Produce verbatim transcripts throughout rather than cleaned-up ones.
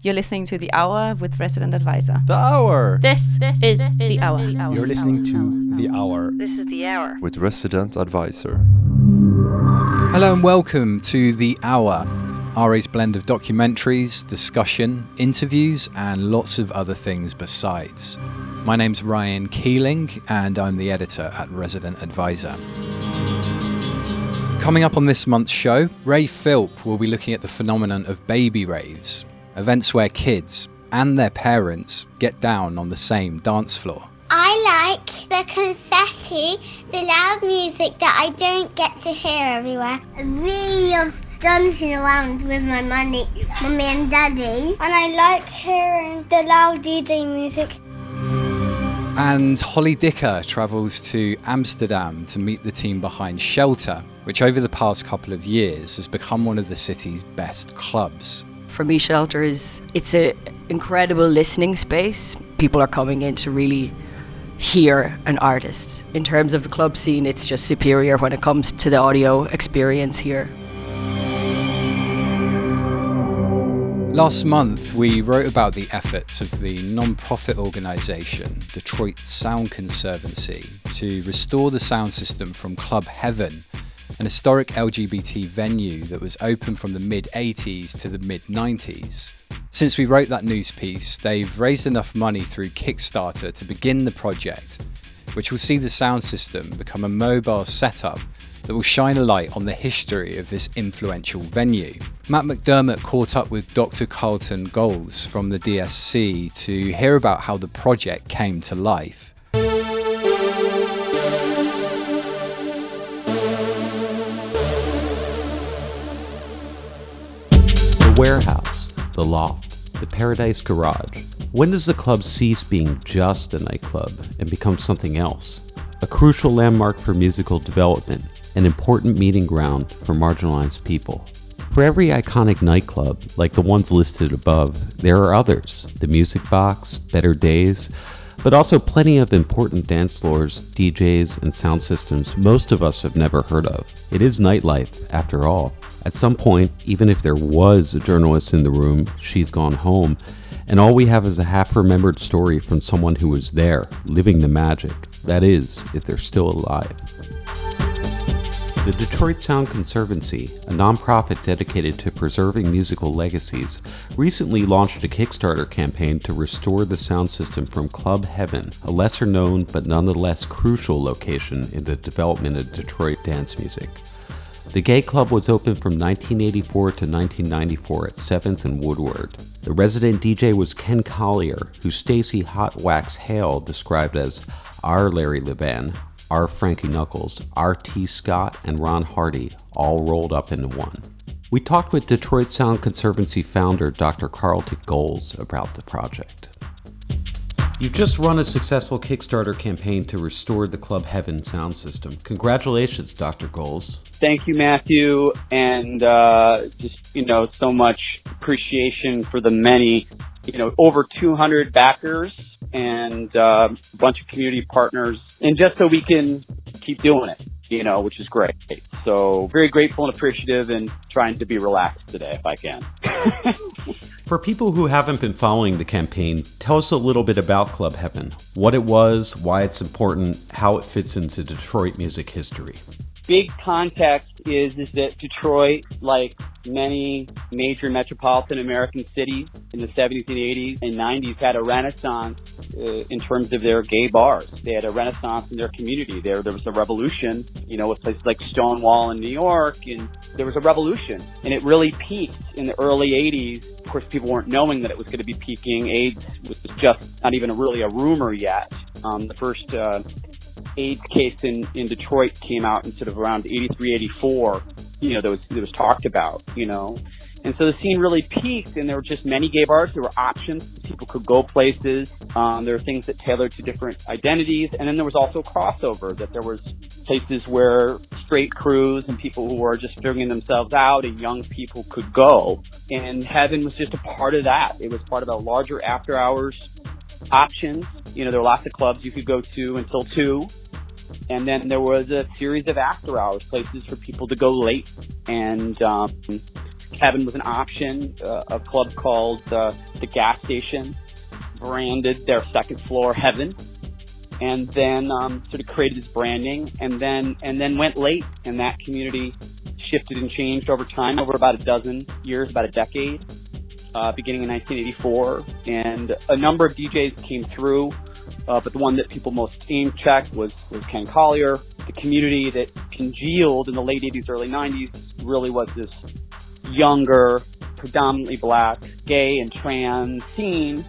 You're listening to The Hour with Resident Advisor. The Hour! This, this is this, The Hour. You're listening to The Hour. This is The Hour. With Resident Advisor. Hello and welcome to The Hour, R A's blend of documentaries, discussion, interviews and lots of other things besides. My name's Ryan Keeling and I'm the editor at Resident Advisor. Coming up on this month's show, Ray Philp will be looking at the phenomenon of baby raves. Events where kids and their parents get down on the same dance floor. I like the confetti, the loud music that I don't get to hear everywhere. I really love dancing around with my mummy, mummy and daddy. And I like hearing the loud D J music. And Holly Dicker travels to Amsterdam to meet the team behind Shelter, which over the past couple of years has become one of the city's best clubs. For me, Shelter is, it's an incredible listening space. People are coming in to really hear an artist. In terms of the club scene, it's just superior when it comes to the audio experience here. Last month, we wrote about the efforts of the non-profit organisation, Detroit Sound Conservancy, to restore the sound system from Club Heaven, an historic L G B T venue that was open from the mid eighties to the mid nineties. Since we wrote that news piece, they've raised enough money through Kickstarter to begin the project, which will see the sound system become a mobile setup that will shine a light on the history of this influential venue. Matt McDermott caught up with Doctor Carlton Golds from the D S C to hear about how the project came to life. Warehouse, the loft, the Paradise Garage. When does the club cease being just a nightclub and become something else? A crucial landmark for musical development, an important meeting ground for marginalized people. For every iconic nightclub, like the ones listed above, there are others. The Music Box, Better Days, but also plenty of important dance floors, D Js, and sound systems most of us have never heard of. It is nightlife, after all. At some point, even if there was a journalist in the room, she's gone home, and all we have is a half-remembered story from someone who was there, living the magic. That is, if they're still alive. The Detroit Sound Conservancy, a nonprofit dedicated to preserving musical legacies, recently launched a Kickstarter campaign to restore the sound system from Club Heaven, a lesser-known but nonetheless crucial location in the development of Detroit dance music. The gay club was open from nineteen eighty-four to nineteen ninety-four at seventh and Woodward. The resident D J was Ken Collier, who Stacy Hot Wax Hale described as R. Larry Levan, R. Frankie Knuckles, R. T. Scott, and Ron Hardy, all rolled up into one. We talked with Detroit Sound Conservancy founder Doctor Carlton Golds about the project. You've just run a successful Kickstarter campaign to restore the Club Heaven sound system. Congratulations, Doctor Golds. Thank you, Matthew, and uh, just, you know, so much appreciation for the many, you know, over two hundred backers and uh, a bunch of community partners, and just so we can keep doing it, you know, which is great. So very grateful and appreciative, and trying to be relaxed today if I can. For people who haven't been following the campaign, tell us a little bit about Club Heaven, what it was, why it's important, how it fits into Detroit music history. Big context is, is that Detroit, like many major metropolitan American cities in the seventies and eighties and nineties, had a renaissance uh, in terms of their gay bars. They had a renaissance in their community. There, there was a revolution, you know, with places like Stonewall in New York, and there was a revolution, and it really peaked in the early eighties. Of course, people weren't knowing that it was going to be peaking. AIDS was just not even really a rumor yet. Um, the first uh, AIDS case in, in Detroit came out in sort of around eighty-three, eighty-four, you know, that was, that was talked about, you know. And so the scene really peaked, and there were just many gay bars. There were options. People could go places. Um, there were things that tailored to different identities. And then there was also crossover, that there was places where straight crews and people who were just figuring themselves out and young people could go. And Heaven was just a part of that. It was part of a larger after-hours options. You know, there were lots of clubs you could go to until two. And then there was a series of after-hours places for people to go late. And um, Heaven was an option. Uh, a club called uh, The Gas Station branded their second floor Heaven, and then um, sort of created this branding, and then and then went late, and that community shifted and changed over time, over about a dozen years, about a decade, uh, beginning in nineteen eighty-four. And a number of D Js came through, uh, but the one that people most aim checked was, was Ken Collier. The community that congealed in the late eighties, early nineties really was this younger, predominantly black, gay and trans scene,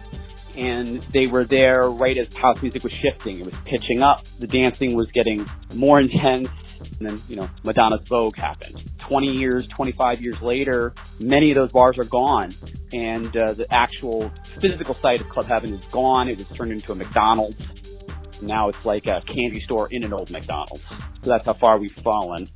and they were there right as house music was shifting. It was pitching up, the dancing was getting more intense, and then, you know, Madonna's Vogue happened. twenty years, twenty-five years later, many of those bars are gone, and uh, the actual physical site of Club Heaven is gone. It was turned into a McDonald's. Now it's like a candy store in an old McDonald's. So that's how far we've fallen.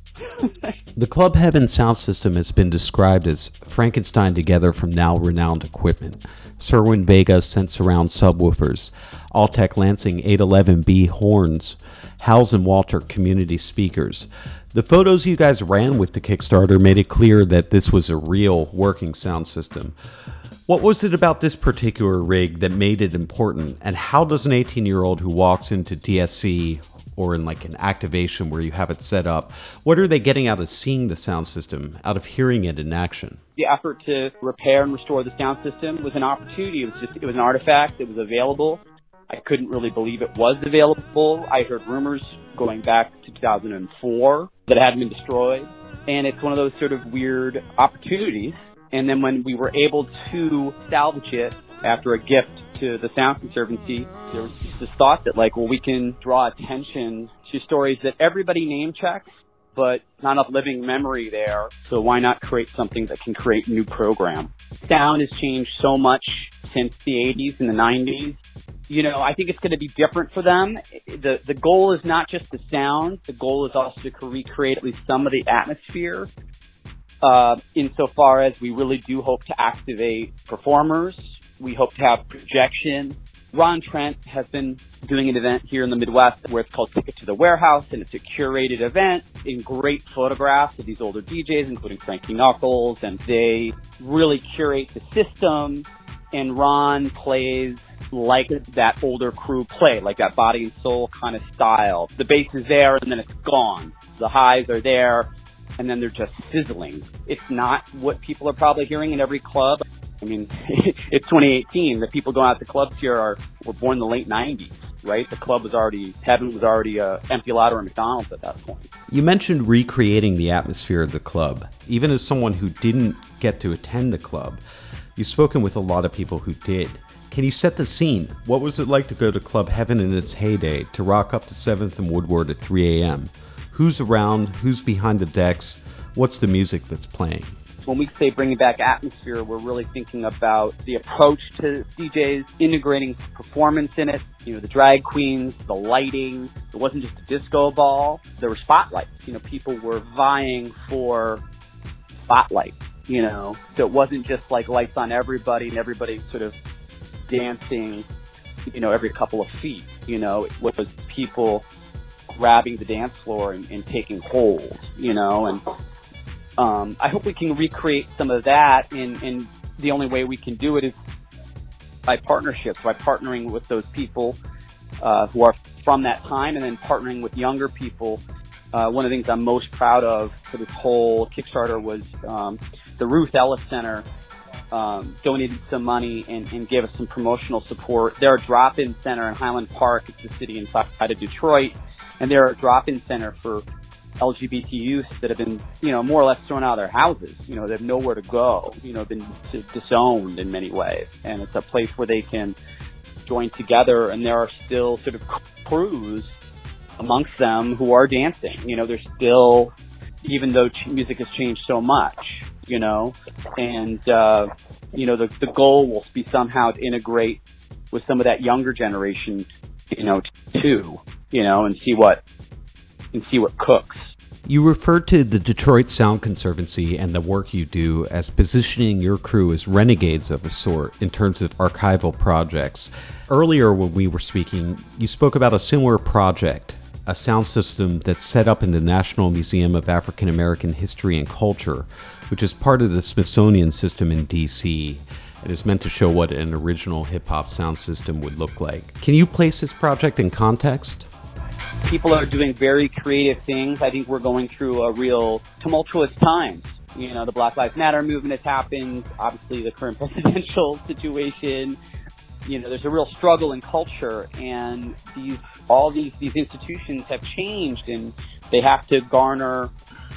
The Club Heaven sound system has been described as Frankenstein together from now-renowned equipment. Cerwin Vega Sensurround subwoofers, Altec Lansing eight eleven B horns, Howes and Walter community speakers. The photos you guys ran with the Kickstarter made it clear that this was a real working sound system. What was it about this particular rig that made it important, and how does an eighteen-year-old who walks into D S C or in like an activation where you have it set up, what are they getting out of seeing the sound system, out of hearing it in action? The effort to repair and restore the sound system was an opportunity. It was just, it was an artifact. It was available. I couldn't really believe it was available. I heard rumors going back to two thousand four that it hadn't been destroyed. And it's one of those sort of weird opportunities. And then when we were able to salvage it after a gift to the Sound Conservancy, there was this thought that, like, well, we can draw attention to stories that everybody name checks, but not enough living memory there. So why not create something that can create a new program? Sound has changed so much since the eighties and the nineties. You know, I think it's going to be different for them. The the goal is not just the sound. The goal is also to recreate at least some of the atmosphere. Uh, insofar as we really do hope to activate performers. We hope to have projection. Ron Trent has been doing an event here in the Midwest where it's called Ticket to the Warehouse, and it's a curated event in great photographs of these older D Js, including Frankie Knuckles, and they really curate the system, and Ron plays like that older crew play, like that body and soul kind of style. The bass is there, and then it's gone. The highs are there, and then they're just sizzling. It's not what people are probably hearing in every club. I mean, it's twenty eighteen. The people going out to clubs here are were born in the late nineties, right? The club was already, Heaven was already an empty lot or a McDonald's at that point. You mentioned recreating the atmosphere of the club. Even as someone who didn't get to attend the club, you've spoken with a lot of people who did. Can you set the scene? What was it like to go to Club Heaven in its heyday, to rock up to seventh and Woodward at three a.m.? Who's around? Who's behind the decks? What's the music that's playing? When we say bringing back atmosphere, we're really thinking about the approach to D Js, integrating performance in it, you know, the drag queens, the lighting. It wasn't just a disco ball. There were spotlights. You know, people were vying for spotlights, you know. So it wasn't just like lights on everybody and everybody sort of dancing, you know, every couple of feet. You know, it was people grabbing the dance floor and, and taking hold, you know, and Um, I hope we can recreate some of that, and, and the only way we can do it is by partnerships, by partnering with those people uh, who are from that time, and then partnering with younger people. Uh, one of the things I'm most proud of for this whole Kickstarter was um, the Ruth Ellis Center um, donated some money and, and gave us some promotional support. They're a drop-in center in Highland Park. It's a city inside of Detroit, and they're a drop-in center for L G B T youth that have been, you know, more or less thrown out of their houses. You know, they have nowhere to go. You know, been disowned in many ways, and it's a place where they can join together. And there are still sort of crews amongst them who are dancing. You know, there's still, even though music has changed so much, you know, and uh, you know, the the goal will be somehow to integrate with some of that younger generation, you know, too, you know, and see what. And see what cooks. You referred to the Detroit Sound Conservancy and the work you do as positioning your crew as renegades of a sort in terms of archival projects. Earlier when we were speaking, you spoke about a similar project, a sound system that's set up in the National Museum of African American History and Culture, which is part of the Smithsonian system in D C and is meant to show what an original hip-hop sound system would look like. Can you place this project in context? People are doing very creative things. I think we're going through a real tumultuous time. You know, the Black Lives Matter movement has happened, obviously the current presidential situation. You know, there's a real struggle in culture, and these all these, these institutions have changed, and they have to garner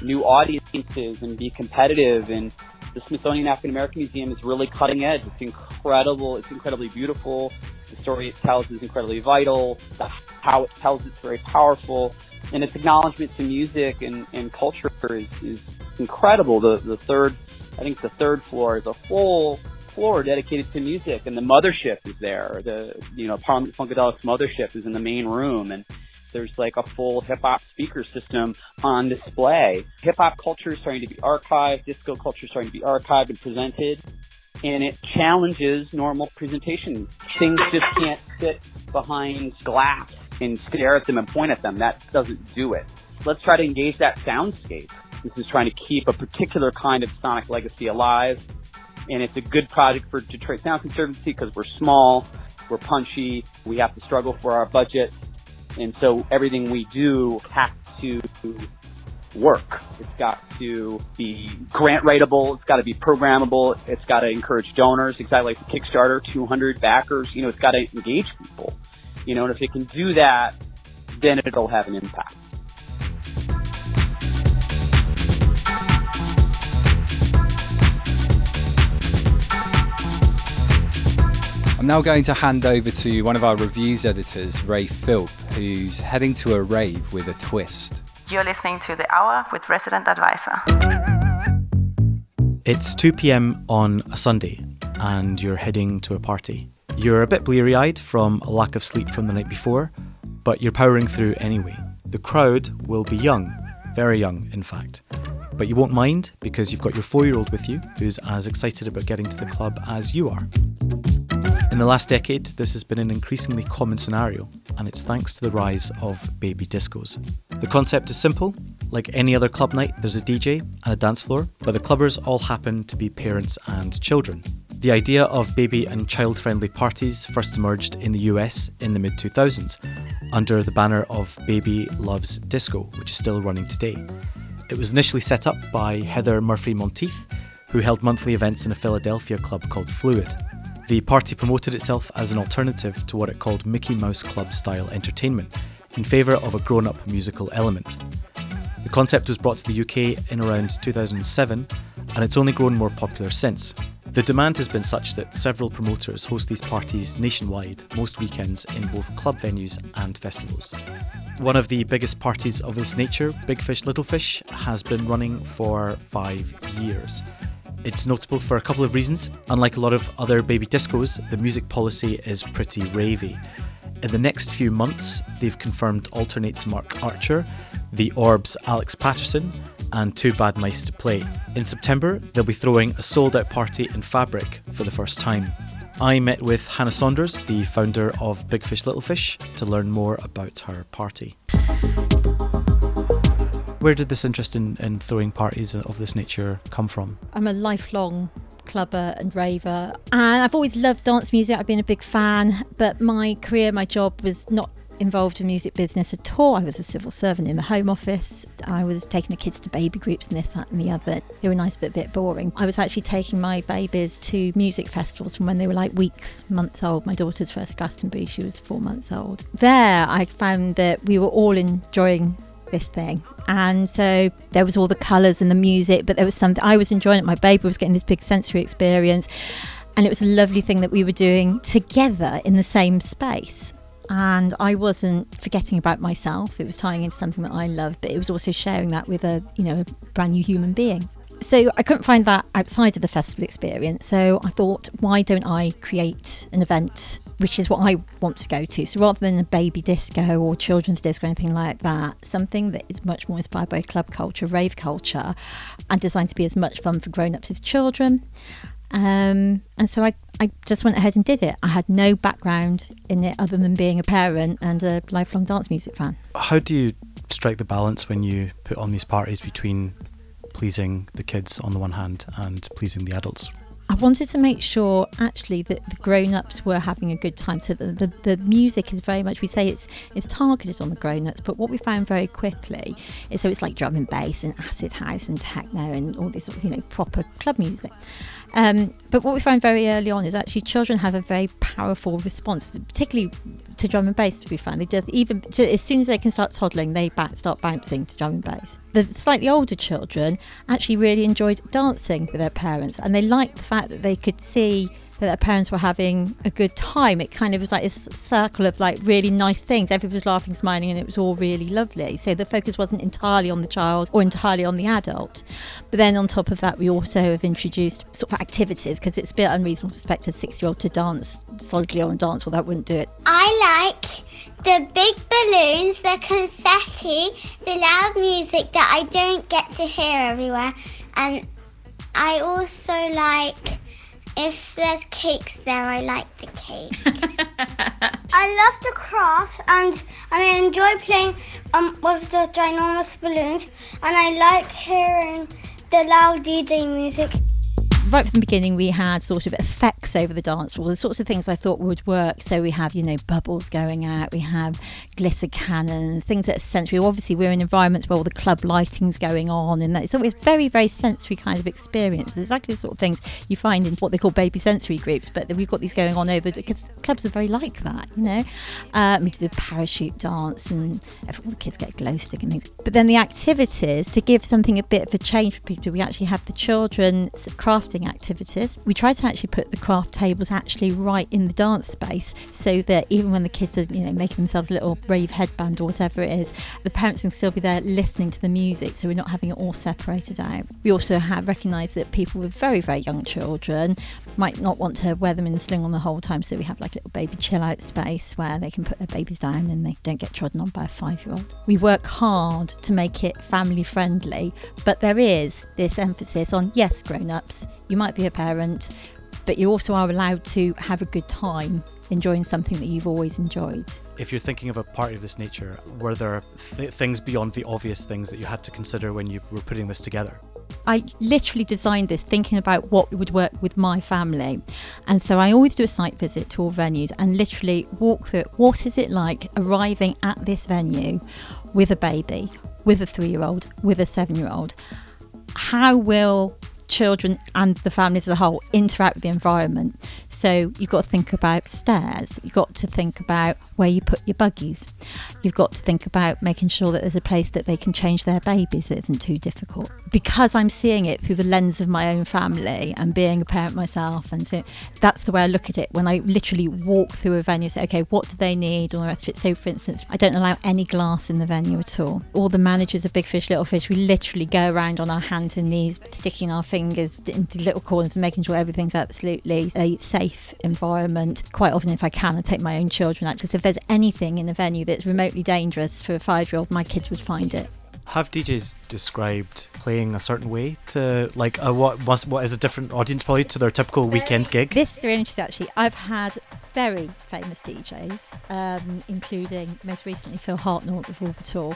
new audiences and be competitive. And the Smithsonian African American Museum is really cutting edge. It's incredible. It's incredibly beautiful. The story it tells is incredibly vital. How it tells it's very powerful. And its acknowledgement to music and, and culture is, is incredible. The, the third, I think the third floor is a whole floor dedicated to music, and the mothership is there. The, you know, Parliament Funkadelic's mothership is in the main room, and there's like a full hip-hop speaker system on display. Hip-hop culture is starting to be archived, disco culture is starting to be archived and presented, and it challenges normal presentations. Things just can't sit behind glass and stare at them and point at them. That doesn't do it. Let's try to engage that soundscape. This is trying to keep a particular kind of sonic legacy alive, and it's a good project for Detroit Sound Conservancy because we're small, we're punchy, we have to struggle for our budget. And so everything we do has to work. It's got to be grant rateable. It's got to be programmable. It's got to encourage donors. Exactly like Kickstarter, two hundred backers. You know, it's got to engage people. You know, and if it can do that, then it'll have an impact. I'm now going to hand over to one of our reviews editors, Ray Philp, who's heading to a rave with a twist. You're listening to The Hour with Resident Advisor. It's two p.m. on a Sunday, and you're heading to a party. You're a bit bleary-eyed from a lack of sleep from the night before, but you're powering through anyway. The crowd will be young, very young, in fact. But you won't mind because you've got your four-year-old with you, who's as excited about getting to the club as you are. In the last decade, this has been an increasingly common scenario, and it's thanks to the rise of baby discos. The concept is simple. Like any other club night, there's a D J and a dance floor, but the clubbers all happen to be parents and children. The idea of baby and child-friendly parties first emerged in the U S in the mid two thousands, under the banner of Baby Loves Disco, which is still running today. It was initially set up by Heather Murphy-Monteith, who held monthly events in a Philadelphia club called Fluid. The party promoted itself as an alternative to what it called Mickey Mouse Club-style entertainment, in favour of a grown-up musical element. The concept was brought to the U K in around two thousand seven, and it's only grown more popular since. The demand has been such that several promoters host these parties nationwide, most weekends in both club venues and festivals. One of the biggest parties of this nature, Big Fish Little Fish, has been running for five years. It's notable for a couple of reasons. Unlike a lot of other baby discos, the music policy is pretty ravey. In the next few months, they've confirmed Alternate's Mark Archer, The Orb's Alex Patterson, and Two Bad Mice to Play. In September, they'll be throwing a sold-out party in Fabric for the first time. I met with Hannah Saunders, the founder of Big Fish Little Fish, to learn more about her party. Where did this interest in, in throwing parties of this nature come from? I'm a lifelong clubber and raver, and I've always loved dance music. I've been a big fan, but my career, my job was not involved in music business at all. I was a civil servant in the Home Office. I was taking the kids to baby groups and this, that and the other. They were nice but a bit boring. I was actually taking my babies to music festivals from when they were like weeks, months old. My daughter's first Glastonbury, she was four months old. There I found that we were all enjoying this thing, and so there was all the colours and the music, but there was something I was enjoying it. My baby was getting this big sensory experience, and it was a lovely thing that we were doing together in the same space, and I wasn't forgetting about myself. It was tying into something that I loved, but it was also sharing that with a, you know, a brand new human being. So I couldn't find that outside of the festival experience, so I thought, why don't I create an event, which is what I want to go to. So rather than a baby disco or children's disco or anything like that, something that is much more inspired by club culture, rave culture, and designed to be as much fun for grown-ups as children. Um, and so I, I just went ahead and did it. I had no background in it other than being a parent and a lifelong dance music fan. How do you strike the balance when you put on these parties between pleasing the kids on the one hand and pleasing the adults. I wanted to make sure actually that the grown-ups were having a good time, so that the, the music is very much, we say it's it's targeted on the grown-ups, but what we found very quickly is, so it's like drum and bass and acid house and techno and all this sort of, you know, proper club music. Um, but what we find very early on is actually children have a very powerful response, particularly to drum and bass. We find they just, even as soon as they can start toddling, they back, start bouncing to drum and bass. The slightly older children actually really enjoyed dancing with their parents, and they liked the fact that they could see that their parents were having a good time. It kind of was like this circle of like really nice things. Everybody was laughing, smiling, and it was all really lovely. So the focus wasn't entirely on the child or entirely on the adult. But then on top of that, we also have introduced sort of activities, because it's a bit unreasonable to expect a six-year-old to dance solidly on a dance, well, that wouldn't do it. I like the big balloons, the confetti, the loud music that I don't get to hear everywhere. And I also like, if there's cakes there, I like the cakes. I love the crafts, and, and I enjoy playing um, with the ginormous balloons, and I like hearing the loud D J music. Right from the beginning, we had sort of effects over the dance floor, the sorts of things I thought would work. So we have, you know, bubbles going out, we have glitter cannons, things that are sensory. Obviously, we're in environments where all the club lighting's going on, and that it's always very, very sensory kind of experience. It's exactly the sort of things you find in what they call baby sensory groups, but we've got these going on over, because clubs are very like that, you know. Um, we do the parachute dance, and all the kids get a glow stick and things. But then the activities, to give something a bit of a change for people, we actually have the children crafting activities. We try to actually put the craft tables actually right in the dance space, so that even when the kids are, you know, making themselves a little rave headband or whatever it is, the parents can still be there listening to the music, so we're not having it all separated out. We also have recognised that people with very, very young children might not want to wear them in a sling on the whole time, so we have like a little baby chill out space where they can put their babies down and they don't get trodden on by a five-year-old. We work hard to make it family friendly, but there is this emphasis on, yes, grown-ups, you might be a parent, but you also are allowed to have a good time enjoying something that you've always enjoyed. If you're thinking of a party of this nature, were there th- things beyond the obvious things that you had to consider when you were putting this together? I literally designed this thinking about what would work with my family. And so I always do a site visit to all venues and literally walk through it. What is it like arriving at this venue with a baby, with a three-year-old, with a seven-year-old? How will children and the families as a whole interact with the environment? So you've got to think about stairs, you've got to think about where you put your buggies, you've got to think about making sure that there's a place that they can change their babies that isn't too difficult. Because I'm seeing it through the lens of my own family and being a parent myself, and so that's the way I look at it when I literally walk through a venue and say, okay, what do they need, all the rest of it. So for instance, I don't allow any glass in the venue at all. All the managers of Big Fish Little Fish, we literally go around on our hands and knees, sticking our fingers into little corners and making sure everything's absolutely a safe environment. Quite often, if I can, I take my own children out, because if there's anything in the venue that's remotely dangerous for a five-year-old, my kids would find it. Have D Js described playing a certain way to like a, what must what is a different audience probably to their typical weekend gig? This is really interesting actually. I've had very famous D Js, um, including most recently Phil Hartnell with Orbital,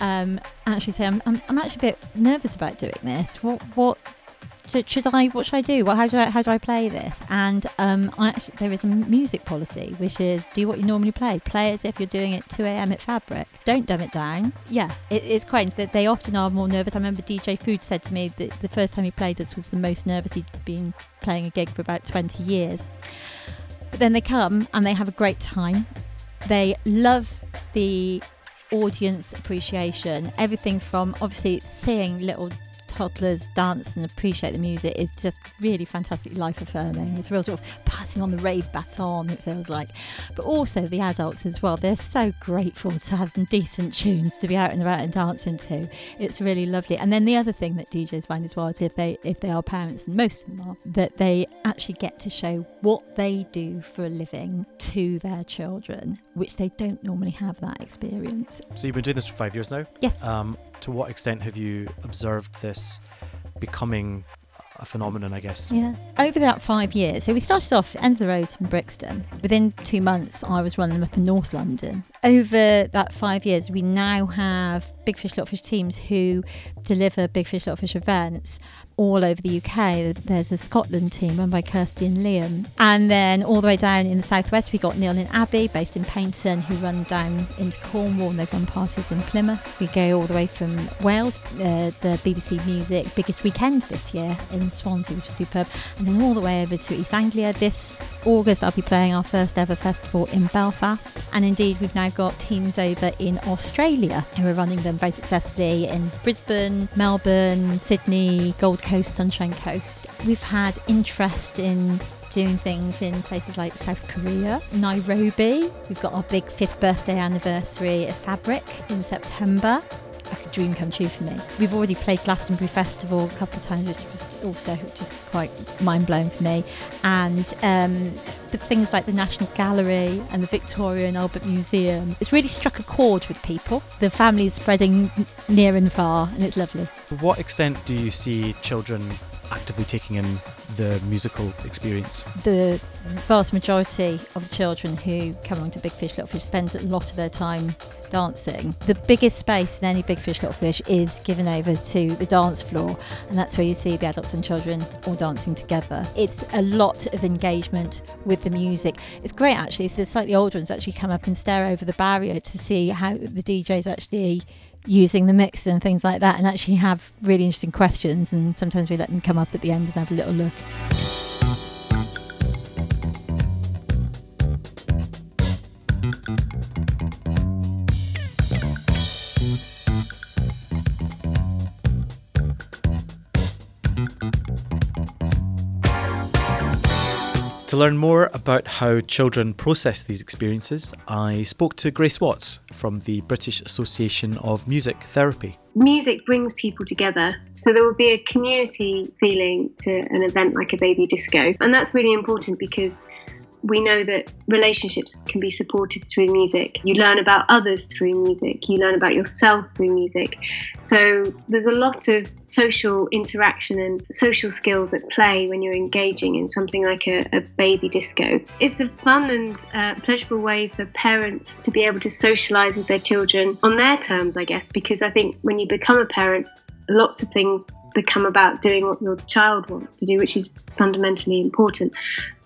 um, actually say I'm, I'm I'm actually a bit nervous about doing this. What what? Should I? What should I do? Well, how do I? How do I play this? And um, I actually, there is a music policy, which is do what you normally play. Play as if you're doing it two a.m. at Fabric. Don't dumb it down. Yeah, it, it's quite. They often are more nervous. I remember D J Food said to me that the first time he played us was the most nervous he'd been playing a gig for about twenty years. But then they come and they have a great time. They love the audience appreciation. Everything from obviously seeing little toddlers dance and appreciate the music is just really fantastic, life affirming. It's a real sort of passing on the rave baton, it feels like. But also the adults as well, they're so grateful to have some decent tunes to be out and about and dancing to. It's really lovely. And then the other thing that D Js find as well is if they if they are parents, and most of them are, that they actually get to show what they do for a living to their children, which they don't normally have that experience. So you've been doing this for five years now? Yes. Um, to what extent have you observed this becoming a phenomenon, I guess. Yeah. Over that five years, so we started off end of the road in Brixton. Within two months, I was running them up in North London. Over that five years, we now have Big Fish Little Fish teams who deliver Big Fish Little Fish events all over the U K. There's a Scotland team run by Kirsty and Liam. And then all the way down in the southwest, we got Neil and Abby, based in Paynton, who run down into Cornwall, and they've done parties in Plymouth. We go all the way from Wales, uh, the B B C Music biggest weekend this year in Swansea, which was superb, and then all the way over to East Anglia. This August I'll be playing our first ever festival in Belfast, and indeed we've now got teams over in Australia who are running them very successfully in Brisbane, Melbourne, Sydney, Gold Coast, Sunshine Coast. We've had interest in doing things in places like South Korea, Nairobi. We've got our big fifth birthday anniversary at Fabric in September. Like a dream come true for me. We've already played Glastonbury Festival a couple of times, which was also just quite mind-blowing for me. And um, the things like the National Gallery and the Victoria and Albert Museum. It's really struck a chord with people. The family's spreading near and far, and it's lovely. To what extent do you see children actively taking in the musical experience? The vast majority of the children who come along to Big Fish Little Fish spend a lot of their time dancing. The biggest space in any Big Fish Little Fish is given over to the dance floor, and that's where you see the adults and children all dancing together. It's a lot of engagement with the music. It's great actually, so the slightly older ones actually come up and stare over the barrier to see how the D J's actually using the mix and things like that, and actually have really interesting questions, and sometimes we let them come up at the end and have a little look. To learn more about how children process these experiences, I spoke to Grace Watts from the British Association of Music Therapy. Music brings people together, so there will be a community feeling to an event like a baby disco, and that's really important because we know that relationships can be supported through music. You learn about others through music. You learn about yourself through music. So there's a lot of social interaction and social skills at play when you're engaging in something like a, a baby disco. It's a fun and uh, pleasurable way for parents to be able to socialise with their children on their terms, I guess, because I think when you become a parent, lots of things become about doing what your child wants to do, which is fundamentally important.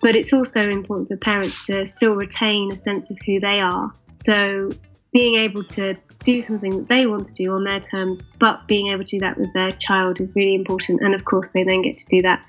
But it's also important for parents to still retain a sense of who they are. So being able to do something that they want to do on their terms, but being able to do that with their child is really important. And of course, they then get to do that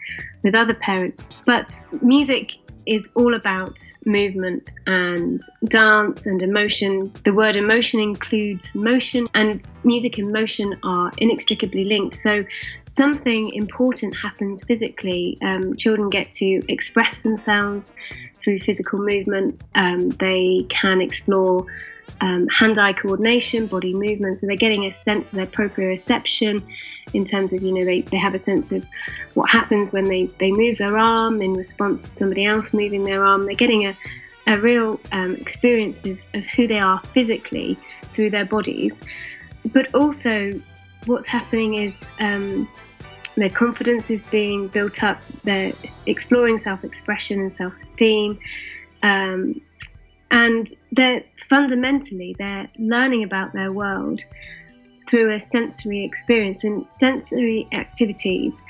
with other parents. But music is all about movement and dance and emotion. The word emotion includes motion, and music and motion are inextricably linked. So something important happens physically. Um, children get to express themselves through physical movement. Um, they can explore um, hand-eye coordination, body movement. So they're getting a sense of their proprioception in terms of, you know, they, they have a sense of what happens when they, they move their arm in response to somebody else moving their arm. They're getting a, a real um, experience of, of who they are physically through their bodies. But also what's happening is um, their confidence is being built up. They're exploring self-expression and self-esteem. Um, and they're fundamentally, they're learning about their world through a sensory experience. And sensory activities,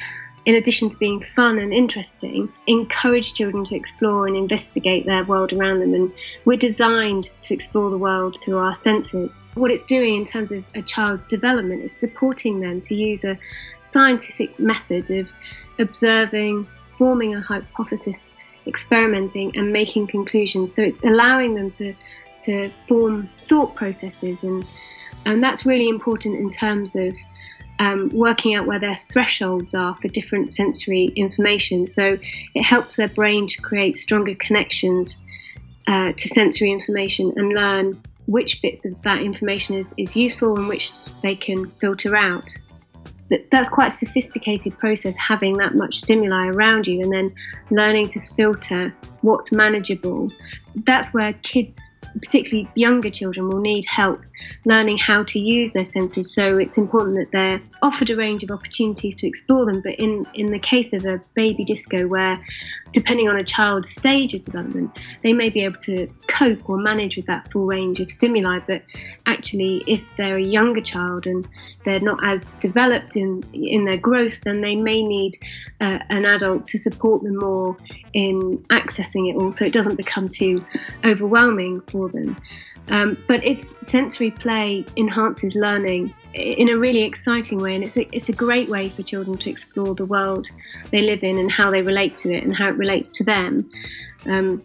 in addition to being fun and interesting, encourage children to explore and investigate their world around them. And we're designed to explore the world through our senses. What it's doing in terms of a child's development is supporting them to use a scientific method of observing, forming a hypothesis, experimenting and making conclusions. So it's allowing them to, to form thought processes, and and that's really important in terms of um, working out where their thresholds are for different sensory information. So it helps their brain to create stronger connections uh, to sensory information and learn which bits of that information is, is useful and which they can filter out. that, that's quite a sophisticated process, having that much stimuli around you and then learning to filter what's manageable. That's where kids, particularly younger children, will need help learning how to use their senses. So it's important that they're offered a range of opportunities to explore them. But in, in the case of a baby disco, where depending on a child's stage of development, they may be able to cope or manage with that full range of stimuli. But actually, if they're a younger child and they're not as developed in, in their growth, then they may need uh, an adult to support them more in accessing it all, so it doesn't become too overwhelming for them. Um, but it's sensory play enhances learning in a really exciting way, and it's a, it's a great way for children to explore the world they live in and how they relate to it and how it relates to them. Um,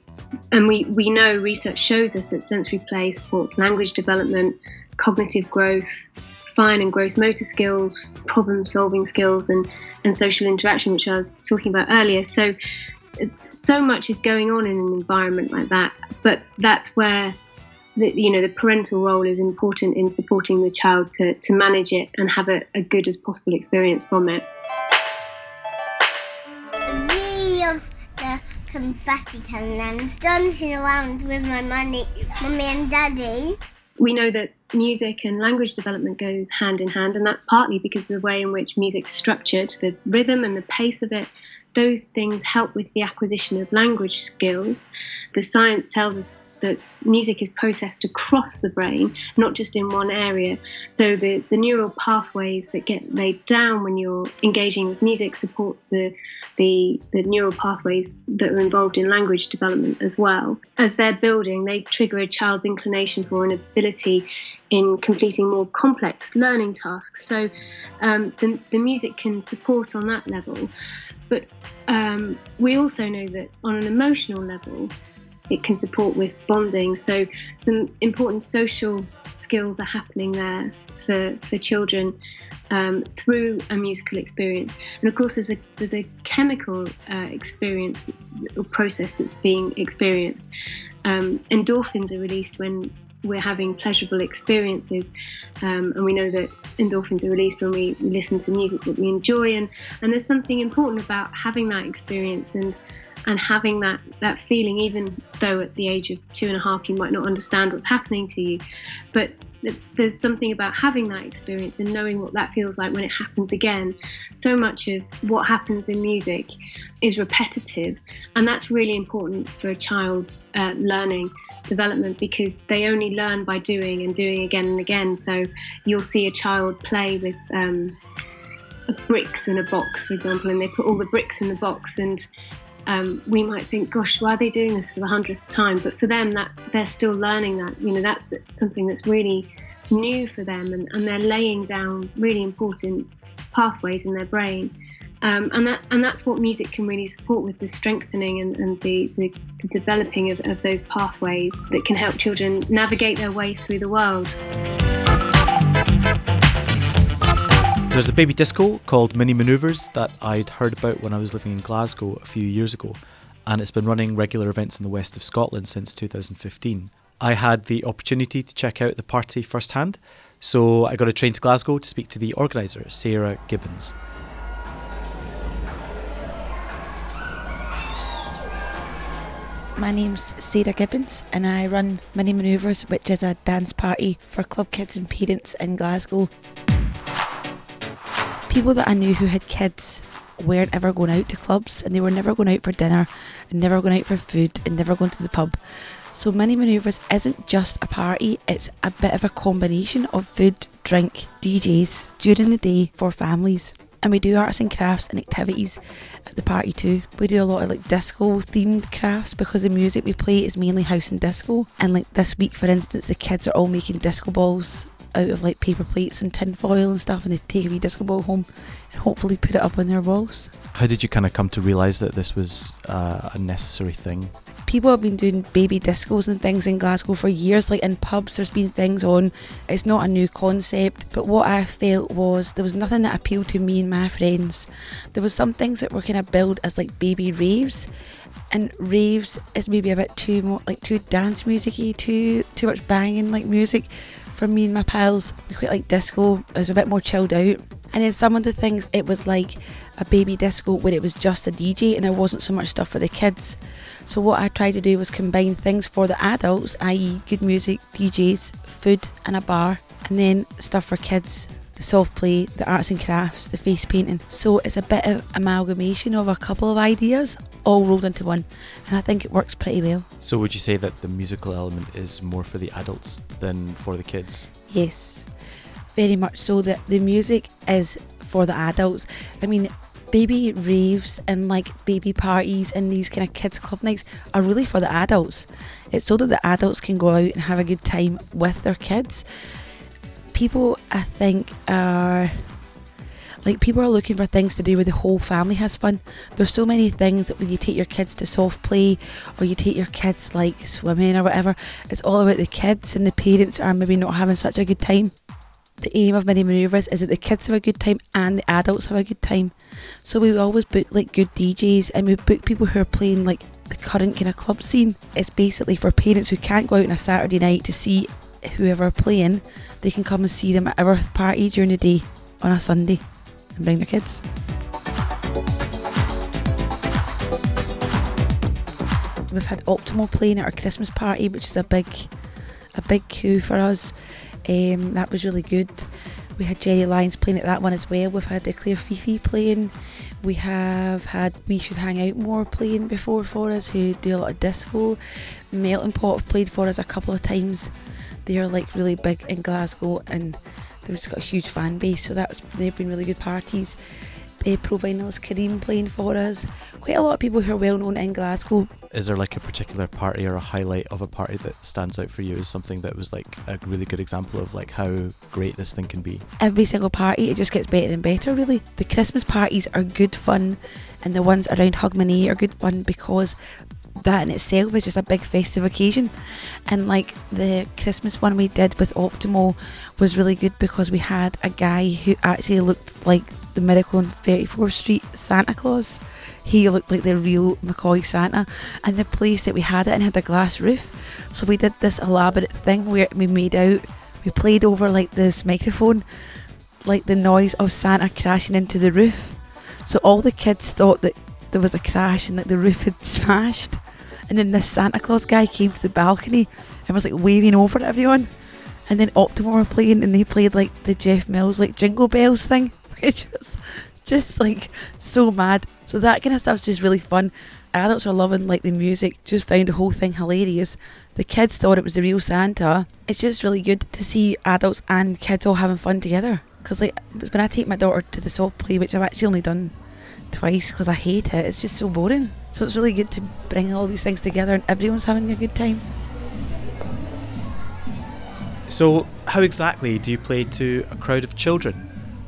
and we, we know research shows us that sensory play supports language development, cognitive growth, fine and gross motor skills, problem-solving skills, and, and social interaction, which I was talking about earlier. So, so much is going on in an environment like that, but that's where the, you know, the parental role is important in supporting the child to, to manage it and have a, a good as possible experience from it. We of the confetti cannons dancing around with my mummy, mummy and daddy. We know that music and language development goes hand in hand, and that's partly because of the way in which music's structured, the rhythm and the pace of it. Those things help with the acquisition of language skills. The science tells us that music is processed across the brain, not just in one area. So the, the neural pathways that get laid down when you're engaging with music support the, the, the neural pathways that are involved in language development as well. As they're building, they trigger a child's inclination for an ability in completing more complex learning tasks. So um, the, the music can support on that level. But um, we also know that on an emotional level, it can support with bonding. So some important social skills are happening there for, for children um, through a musical experience. And of course, there's a, there's a chemical uh, experience that's, or process that's being experienced. Um, endorphins are released when we're having pleasurable experiences, um, and we know that endorphins are released when we listen to music that we enjoy, and, and there's something important about having that experience and and having that, that feeling, even though at the age of two and a half you might not understand what's happening to you. But th- there's something about having that experience and knowing what that feels like when it happens again. So much of what happens in music is repetitive, and that's really important for a child's uh, learning development, because they only learn by doing and doing again and again. So you'll see a child play with um, bricks in a box, for example, and they put all the bricks in the box, and um, we might think, gosh, why are they doing this for the hundredth time? But for them, that they're still learning that. You know, that's something that's really new for them, and, and they're laying down really important pathways in their brain. Um, and that and that's what music can really support with the strengthening and, and the, the, the developing of, of those pathways that can help children navigate their way through the world. There's a baby disco called Mini Maneuvers that I'd heard about when I was living in Glasgow a few years ago, and it's been running regular events in the west of Scotland since two thousand fifteen. I had the opportunity to check out the party firsthand, so I got a train to Glasgow to speak to the organiser, Sarah Gibbons. My name's Sarah Gibbons and I run Mini Maneuvers, which is a dance party for club kids and parents in Glasgow. People that I knew who had kids weren't ever going out to clubs, and they were never going out for dinner and never going out for food and never going to the pub. So Mini Maneuvers isn't just a party, it's a bit of a combination of food, drink, D Js during the day for families. And we do arts and crafts and activities at the party too. We do a lot of like disco themed crafts, because the music we play is mainly house and disco. And like this week, for instance, the kids are all making disco balls out of like paper plates and tin foil and stuff, and they take a wee disco ball home and hopefully put it up on their walls. How did you kind of come to realise that this was uh, a necessary thing? People have been doing baby discos and things in Glasgow for years, like in pubs there's been things on. It's not a new concept, but what I felt was there was nothing that appealed to me and my friends. There was some things that were kind of billed as like baby raves, and raves is maybe a bit too more like too dance music-y, too, too much banging like music. For me and my pals, we quite like disco. It was a bit more chilled out. And in some of the things it was like a baby disco where it was just a D J and there wasn't so much stuff for the kids. So what I tried to do was combine things for the adults, that is good music, D Js, food and a bar, and then stuff for kids, the soft play, the arts and crafts, the face painting. So it's a bit of amalgamation of a couple of ideas all rolled into one, and I think it works pretty well. So would you say that the musical element is more for the adults than for the kids? Yes. Very much so, that the music is for the adults. I mean, baby raves and like baby parties and these kind of kids club nights are really for the adults. It's so that the adults can go out and have a good time with their kids. People, I think, are like people are looking for things to do where the whole family has fun. There's so many things that when you take your kids to soft play or you take your kids like swimming or whatever, it's all about the kids, and the parents are maybe not having such a good time. The aim of Mini Maneuvers is that the kids have a good time and the adults have a good time. So we always book like good D Js, and we book people who are playing like the current kind of club scene. It's basically for parents who can't go out on a Saturday night to see whoever are playing. They can come and see them at our party during the day on a Sunday and bring their kids. We've had Optimo playing at our Christmas party, which is a big, a big coup for us. Um, that was really good. We had Jerry Lyons playing at that one as well. We've had Declare Fifi playing. We have had We Should Hang Out More playing before for us, who do a lot of disco. Melting Pot have played for us a couple of times. They are like really big in Glasgow and they've just got a huge fan base, so that's, they've been really good parties. Uh, Pro Vinylist Kareem playing for us. Quite a lot of people who are well known in Glasgow. Is there like a particular party or a highlight of a party that stands out for you as something that was like a really good example of like how great this thing can be? Every single party, it just gets better and better really. The Christmas parties are good fun, and the ones around Hogmanay are good fun, because that in itself is just a big festive occasion. And like the Christmas one we did with Optimo was really good, because we had a guy who actually looked like the Miracle on thirty-fourth Street Santa Claus. He looked like the real McCoy Santa, and the place that we had it in had a glass roof, so we did this elaborate thing where we made out, we played over like this microphone like the noise of Santa crashing into the roof, so all the kids thought that there was a crash and that the roof had smashed, and then this Santa Claus guy came to the balcony and was like waving over at everyone, and then Optimo were playing and they played like the Jeff Mills like Jingle Bells thing, which was just like so mad. So that kind of stuff's just really fun. Adults are loving like the music, just found the whole thing hilarious. The kids thought it was the real Santa. It's just really good to see adults and kids all having fun together, because like when I take my daughter to the soft play, which I've actually only done twice because I hate it, it's just so boring, so it's really good to bring all these things together and everyone's having a good time. So how exactly do you play to a crowd of children?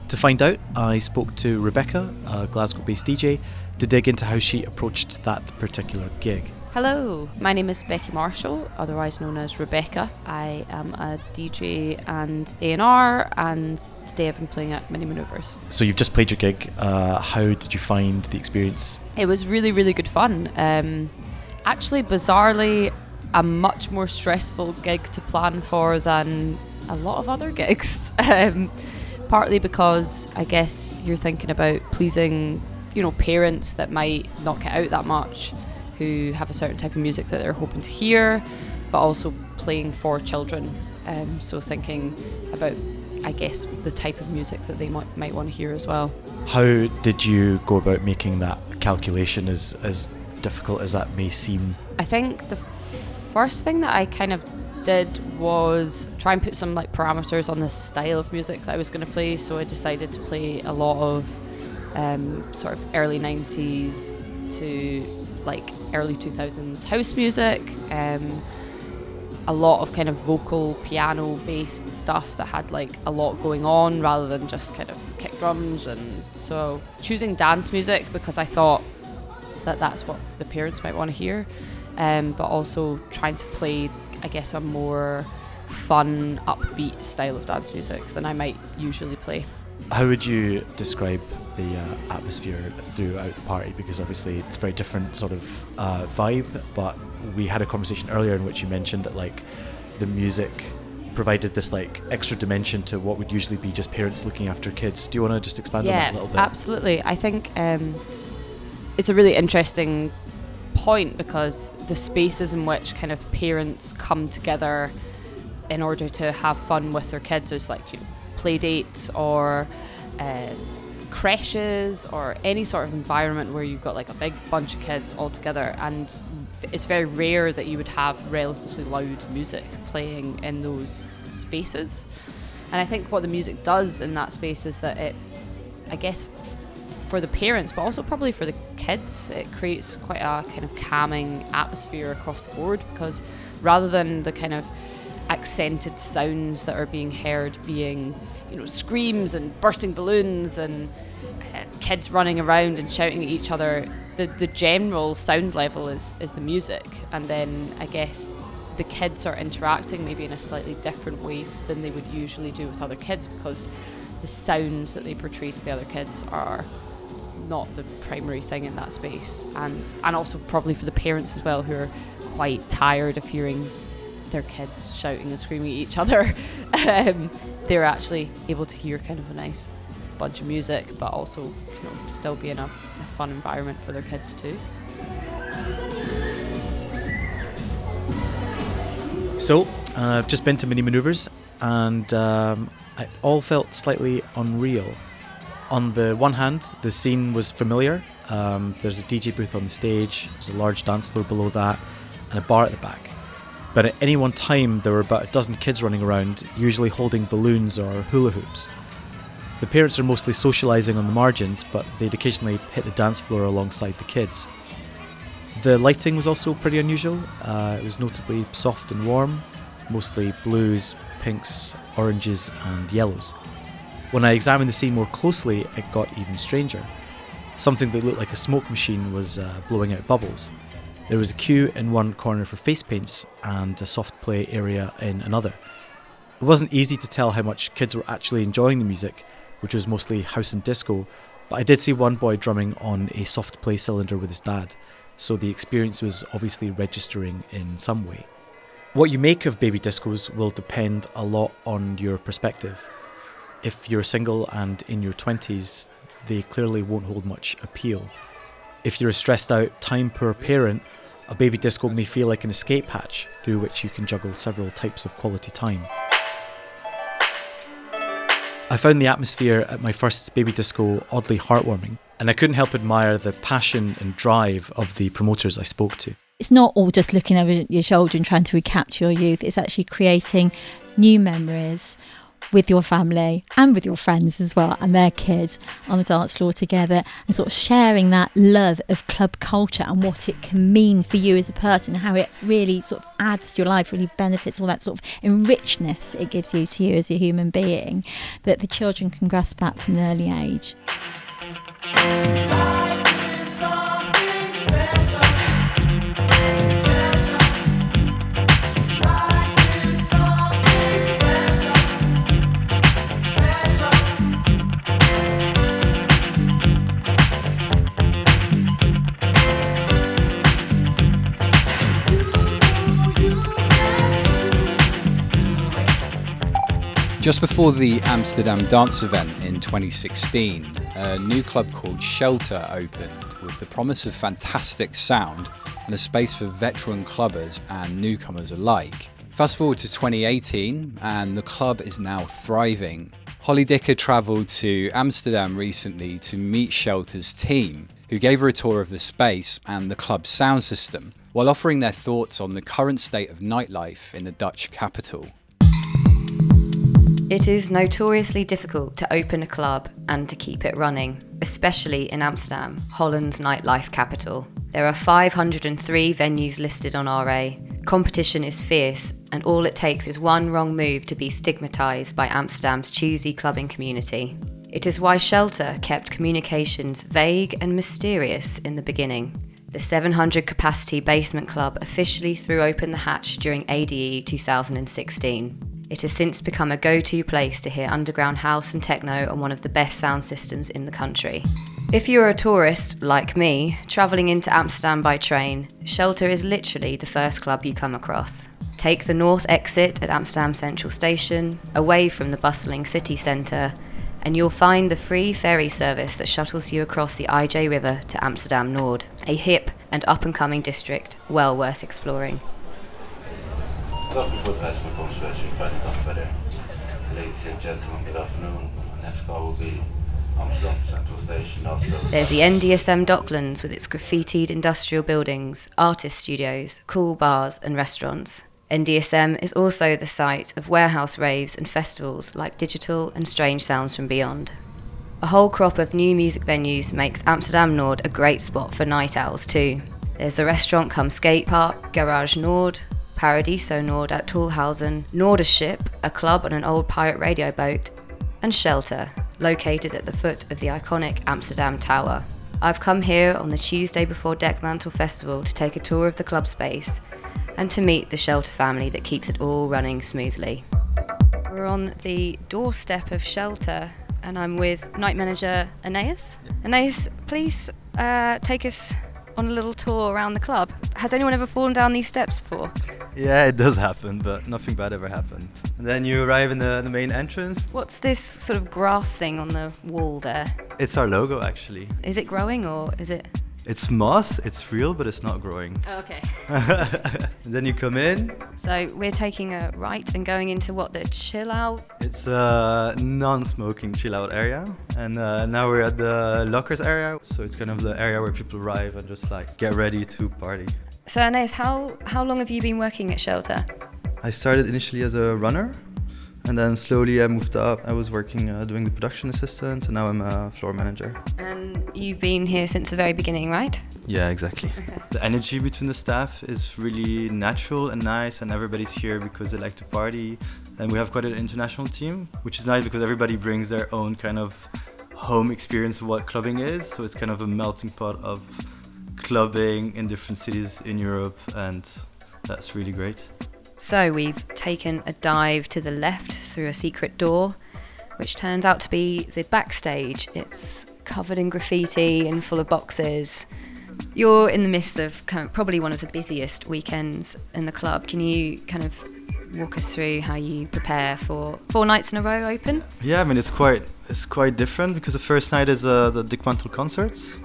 To find out, I spoke to Rebecca, a Glasgow-based D J, to dig into how she approached that particular gig. Hello, my name is Becky Marshall, otherwise known as Rebecca. I am a D J and A and R, and today I've been playing at Mini Maneuvers. So you've just played your gig. Uh, how did you find the experience? It was really, really good fun. Um, actually, bizarrely, a much more stressful gig to plan for than a lot of other gigs. um, Partly because I guess you're thinking about pleasing, you know, parents that might not get out that much, who have a certain type of music that they're hoping to hear, but also playing for children. Um, so thinking about, I guess, the type of music that they might might want to hear as well. How did you go about making that calculation, as as difficult as that may seem? I think the first thing that I kind of did was try and put some like parameters on the style of music that I was going to play. So I decided to play a lot of um, sort of early nineties to like early two thousands house music, um, a lot of kind of vocal piano based stuff that had like a lot going on rather than just kind of kick drums. And so choosing dance music because I thought that that's what the parents might want to hear, um, but also trying to play, I guess, a more fun, upbeat style of dance music than I might usually play. How would you describe the uh, atmosphere throughout the party? Because obviously it's a very different sort of uh, vibe, but we had a conversation earlier in which you mentioned that like the music provided this like extra dimension to what would usually be just parents looking after kids. Do you want to just expand yeah, on that a little bit? Yeah, absolutely. I think um, it's a really interesting point because the spaces in which kind of parents come together in order to have fun with their kids, so it's like you know, play dates or uh, creches or any sort of environment where you've got like a big bunch of kids all together, and it's very rare that you would have relatively loud music playing in those spaces. And I think what the music does in that space is that it, I guess f- for the parents but also probably for the kids, it creates quite a kind of calming atmosphere across the board, because rather than the kind of accented sounds that are being heard being, you know, screams and bursting balloons and uh, kids running around and shouting at each other, the, the general sound level is, is the music. And then I guess the kids are interacting maybe in a slightly different way than they would usually do with other kids, because the sounds that they portray to the other kids are not the primary thing in that space. And, and also probably for the parents as well, who are quite tired of hearing their kids shouting and screaming at each other. um, they're actually able to hear kind of a nice bunch of music, but also, you know, still be in a, a fun environment for their kids too. So uh, I've just been to Mini Maneuvers, and um, it all felt slightly unreal. On the one hand, the scene was familiar. Um, there's a D J booth on the stage, there's a large dance floor below that, and a bar at the back. But at any one time, there were about a dozen kids running around, usually holding balloons or hula hoops. The parents are mostly socialising on the margins, but they'd occasionally hit the dance floor alongside the kids. The lighting was also pretty unusual. Uh, it was notably soft and warm, mostly blues, pinks, oranges and yellows. When I examined the scene more closely, it got even stranger. Something that looked like a smoke machine was uh, blowing out bubbles. There was a queue in one corner for face paints and a soft play area in another. It wasn't easy to tell how much kids were actually enjoying the music, which was mostly house and disco, but I did see one boy drumming on a soft play cylinder with his dad, so the experience was obviously registering in some way. What you make of baby discos will depend a lot on your perspective. If you're single and in your twenties, they clearly won't hold much appeal. If you're a stressed out, time-poor parent, a baby disco may feel like an escape hatch through which you can juggle several types of quality time. I found the atmosphere at my first baby disco oddly heartwarming, and I couldn't help admire the passion and drive of the promoters I spoke to. It's not all just looking over your shoulder and trying to recapture your youth, it's actually creating new memories with your family and with your friends as well and their kids on the dance floor together, and sort of sharing that love of club culture and what it can mean for you as a person, how it really sort of adds to your life, really benefits, all that sort of enrichedness it gives you to you as a human being, that the children can grasp that from an early age. Just before the Amsterdam Dance Event in twenty sixteen, a new club called Shelter opened with the promise of fantastic sound and a space for veteran clubbers and newcomers alike. Fast forward to twenty eighteen and the club is now thriving. Holly Dicker travelled to Amsterdam recently to meet Shelter's team, who gave her a tour of the space and the club's sound system, while offering their thoughts on the current state of nightlife in the Dutch capital. It is notoriously difficult to open a club and to keep it running, especially in Amsterdam, Holland's nightlife capital. There are five hundred three venues listed on R A. Competition is fierce, and all it takes is one wrong move to be stigmatised by Amsterdam's choosy clubbing community. It is why Shelter kept communications vague and mysterious in the beginning. The seven hundred capacity basement club officially threw open the hatch during A D E two thousand sixteen. It has since become a go-to place to hear underground house and techno on one of the best sound systems in the country. If you're a tourist, like me, travelling into Amsterdam by train, Shelter is literally the first club you come across. Take the north exit at Amsterdam Central Station, away from the bustling city centre, and you'll find the free ferry service that shuttles you across the I J River to Amsterdam Noord, a hip and up-and-coming district well worth exploring. Ladies and gentlemen, good afternoon. Next car will be Amsterdam Central Station. There's the N D S M Docklands with its graffitied industrial buildings, artist studios, cool bars and restaurants. N D S M is also the site of warehouse raves and festivals like Digital and Strange Sounds from Beyond. A whole crop of new music venues makes Amsterdam Noord a great spot for night owls too. There's the restaurant cum skate park, Garage Noord, Paradiso Noord at Toolhausen, Noordership, a club on an old pirate radio boat, and Shelter, located at the foot of the iconic Amsterdam Tower. I've come here on the Tuesday before Dekmantel Festival to take a tour of the club space and to meet the Shelter family that keeps it all running smoothly. We're on the doorstep of Shelter and I'm with night manager Aeneas. Aeneas, please uh, take us on a little tour around the club. Has anyone ever fallen down these steps before? Yeah, it does happen, but nothing bad ever happened. And then you arrive in the, the main entrance. What's this sort of grass thing on the wall there? It's our logo, actually. Is it growing or is it...? It's moss, it's real, but it's not growing. Oh, okay. And then you come in. So we're taking a right and going into what, the chill out? It's a non-smoking chill out area. And uh, now we're at the lockers area. So it's kind of the area where people arrive and just like get ready to party. So Aeneas, how, how long have you been working at Shelter? I started initially as a runner. And then slowly I moved up. I was working, uh, doing the production assistant, and now I'm a floor manager. And you've been here since the very beginning, right? Yeah, exactly. Okay. The energy between the staff is really natural and nice, and everybody's here because they like to party. And we have quite an international team, which is nice because everybody brings their own kind of home experience of what clubbing is. So it's kind of a melting pot of clubbing in different cities in Europe, and that's really great. So we've taken a dive to the left through a secret door, which turns out to be the backstage. It's covered in graffiti and full of boxes. You're in the midst of kind of probably one of the busiest weekends in the club. Can you kind of walk us through how you prepare for four nights in a row open? Yeah, I mean, it's quite it's quite different because the first night is uh, the Dekmantel concerts.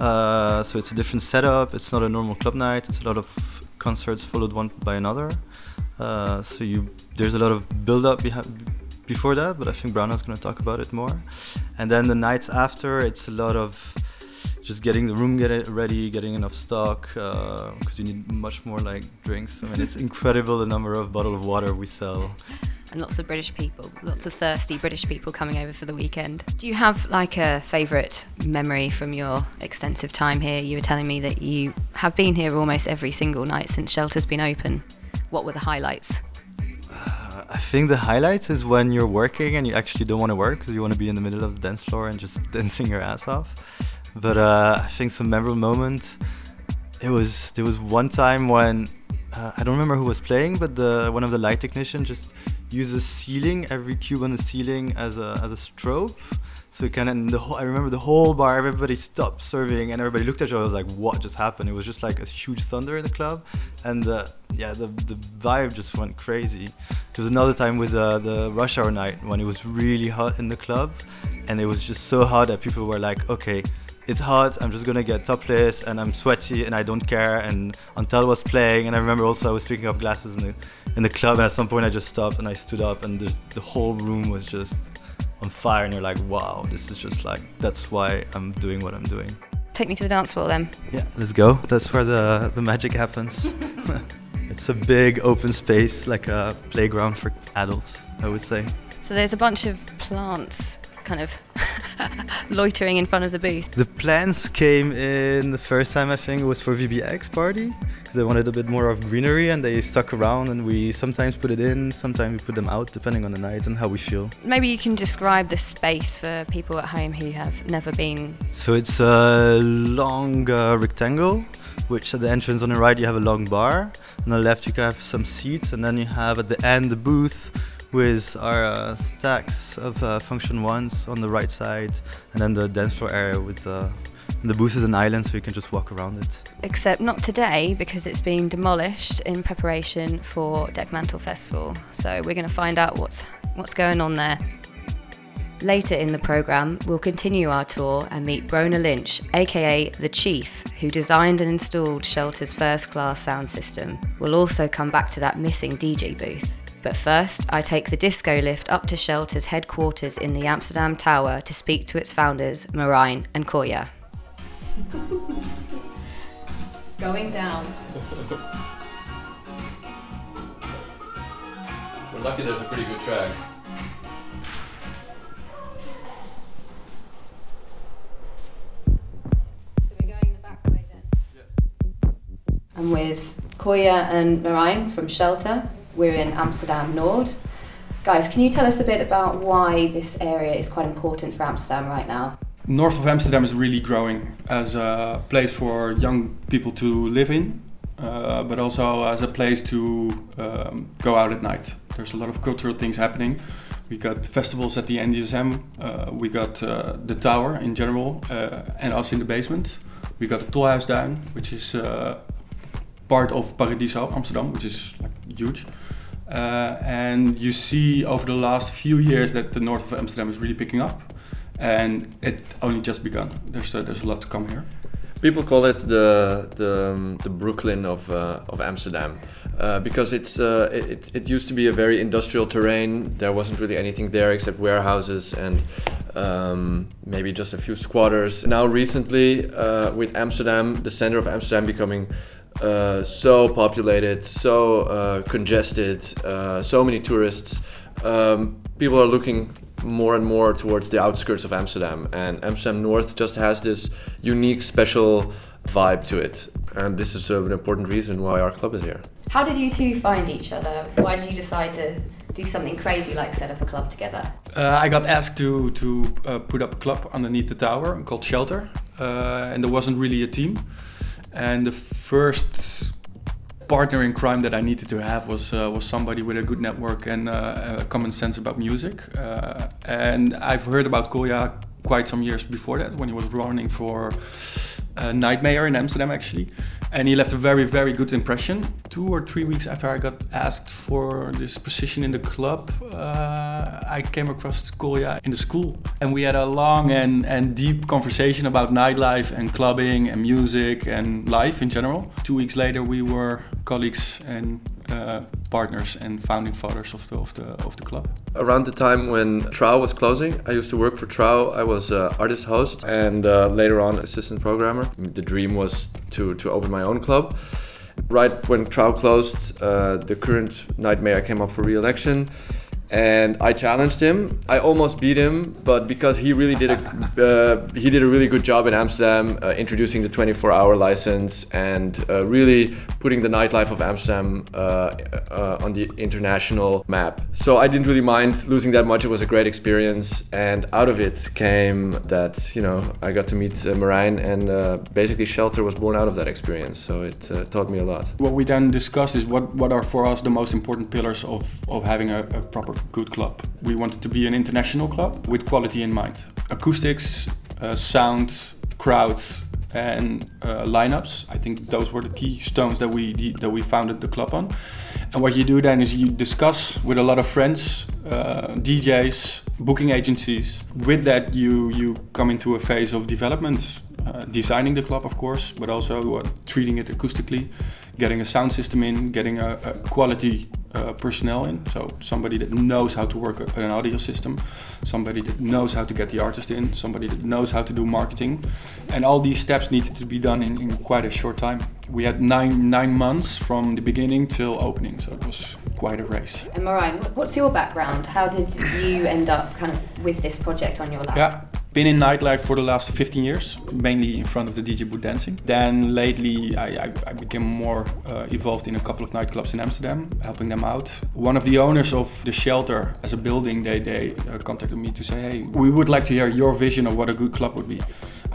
Uh, so it's a different setup. It's not a normal club night. It's a lot of concerts followed one by another. Uh, so you, there's a lot of build-up beha- before that, but I think Brona's going to talk about it more. And then the nights after, it's a lot of just getting the room get it ready, getting enough stock, because uh, you need much more like drinks. I mean, it's incredible the number of bottles of water we sell. And lots of British people, lots of thirsty British people coming over for the weekend. Do you have like a favourite memory from your extensive time here? You were telling me that you have been here almost every single night since Shelter's been open. What were the highlights? Uh, I think the highlights is when you're working and you actually don't want to work because you want to be in the middle of the dance floor and just dancing your ass off. But uh, I think some memorable moment, it was there was one time when, uh, I don't remember who was playing, but the one of the light technicians just uses ceiling, every cube on the ceiling as a, as a strobe. So you can, and the whole, I remember the whole bar, everybody stopped serving and everybody looked at you. I was like, what just happened? It was just like a huge thunder in the club. And uh, yeah, the, the vibe just went crazy. There was another time with uh, the rush hour night when it was really hot in the club. And it was just so hot that people were like, okay, it's hot, I'm just gonna get topless and I'm sweaty and I don't care. And Antal was playing. And I remember also I was picking up glasses in the, in the club. And at some point I just stopped and I stood up and the, the whole room was just on fire, and you're like, wow, this is just like, that's why I'm doing what I'm doing. Take me to the dance floor then. Yeah, let's go. That's where the, the magic happens. It's a big open space, like a playground for adults, I would say. So there's a bunch of plants kind of loitering in front of the booth. The plants came in the first time, I think, it was for V B X party, because they wanted a bit more of greenery and they stuck around and we sometimes put it in, sometimes we put them out, depending on the night and how we feel. Maybe you can describe the space for people at home who have never been. So it's a long uh, rectangle, which at the entrance on the right you have a long bar, on the left you have some seats, and then you have at the end the booth with our uh, stacks of uh, function ones on the right side, and then the dance floor area with uh, The booth is an island, so you can just walk around it. Except not today, because it's being demolished in preparation for Dekmantel Festival. So we're going to find out what's what's going on there. Later in the programme, we'll continue our tour and meet Brona Lynch, aka The Chief, who designed and installed Shelter's first-class sound system. We'll also come back to that missing D J booth. But first, I take the disco lift up to Shelter's headquarters in the Amsterdam Tower to speak to its founders, Marijn and Collier. Going down. We're lucky there's a pretty good track. I'm with Collier and Marijn from Shelter. We're in Amsterdam Noord. Guys, can you tell us a bit about why this area is quite important for Amsterdam right now? North of Amsterdam is really growing as a place for young people to live in, uh, but also as a place to um, go out at night. There's a lot of cultural things happening. We got festivals at the N D S M, uh, we got uh, the Tower in general, uh, and us in the basement. We got the Tolhuisduin, which is uh, part of Paradiso, Amsterdam, which is like, huge. Uh, and you see over the last few years that the north of Amsterdam is really picking up, and it only just begun. There's uh, there's a lot to come here. People call it the the, um, the Brooklyn of uh, of Amsterdam uh, because it's uh, it it used to be a very industrial terrain. There wasn't really anything there except warehouses and um, maybe just a few squatters. Now recently, uh, with Amsterdam, the center of Amsterdam becoming Uh, so populated, so uh, congested, uh, so many tourists. Um, people are looking more and more towards the outskirts of Amsterdam, and Amsterdam North just has this unique, special vibe to it. And this is uh, an important reason why our club is here. How did you two find each other? Why did you decide to do something crazy like set up a club together? Uh, I got asked to, to uh, put up a club underneath the tower called Shelter, uh, and there wasn't really a team. And the first partner in crime that I needed to have was uh, was somebody with a good network and uh, common sense about music. Uh, and I've heard about Collier quite some years before that, when he was running for uh, Night Mayor in Amsterdam, actually. And he left a very, very good impression. Two or three weeks after I got asked for this position in the club, uh, I came across Collier in the school. And we had a long and, and deep conversation about nightlife and clubbing and music and life in general. Two weeks later, we were colleagues and uh, partners and founding fathers of the, of the, of the club. Around the time when Trouw was closing, I used to work for Trouw. I was uh, artist host and uh, later on assistant programmer. The dream was to, to open my own club. Right when Trouw closed, uh, the current Night Mayor came up for re-election, and I challenged him. I almost beat him, but because he really did a uh, he did a really good job in Amsterdam, uh, introducing the twenty-four hour license and uh, really putting the nightlife of Amsterdam uh, uh, on the international map. So I didn't really mind losing that much. It was a great experience, and out of it came that, you know, I got to meet uh, Marijn, and uh, basically Shelter was born out of that experience. So it uh, taught me a lot. What we then discussed is what what are for us the most important pillars of of having a, a proper good club. We wanted to be an international club with quality in mind. Acoustics, uh, sound, crowd, and uh, lineups. I think those were the key stones that we that we founded the club on. And what you do then is you discuss with a lot of friends, uh, D Js, booking agencies. With that, you you come into a phase of development. Uh, designing the club, of course, but also uh, treating it acoustically, getting a sound system in, getting a, a quality uh, personnel in. So somebody that knows how to work an audio system, somebody that knows how to get the artist in, somebody that knows how to do marketing. And all these steps needed to be done in, in quite a short time. We had nine nine months from the beginning till opening, so it was quite a race. And Marijn, what's your background? How did you end up kind of with this project on your lap? Yeah. Been in nightlife for the last fifteen years, mainly in front of the D J booth dancing. Then lately I, I, I became more uh, involved in a couple of nightclubs in Amsterdam, helping them out. One of the owners of the Shelter as a building, they, they uh, contacted me to say, hey, we would like to hear your vision of what a good club would be.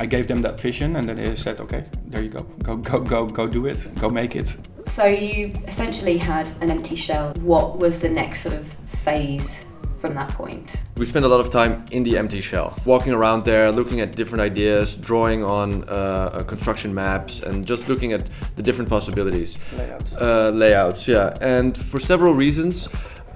I gave them that vision, and then they said, okay, there you go, go, go, go, go do it, go make it. So you essentially had an empty shell. What was the next sort of phase from that point. We spent a lot of time in the empty shell, walking around there, looking at different ideas, drawing on uh, construction maps, and just looking at the different possibilities. Layouts. Uh, layouts, yeah. And for several reasons,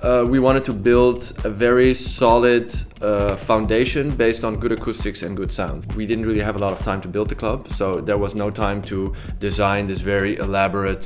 uh, we wanted to build a very solid uh, foundation based on good acoustics and good sound. We didn't really have a lot of time to build the club, so there was no time to design this very elaborate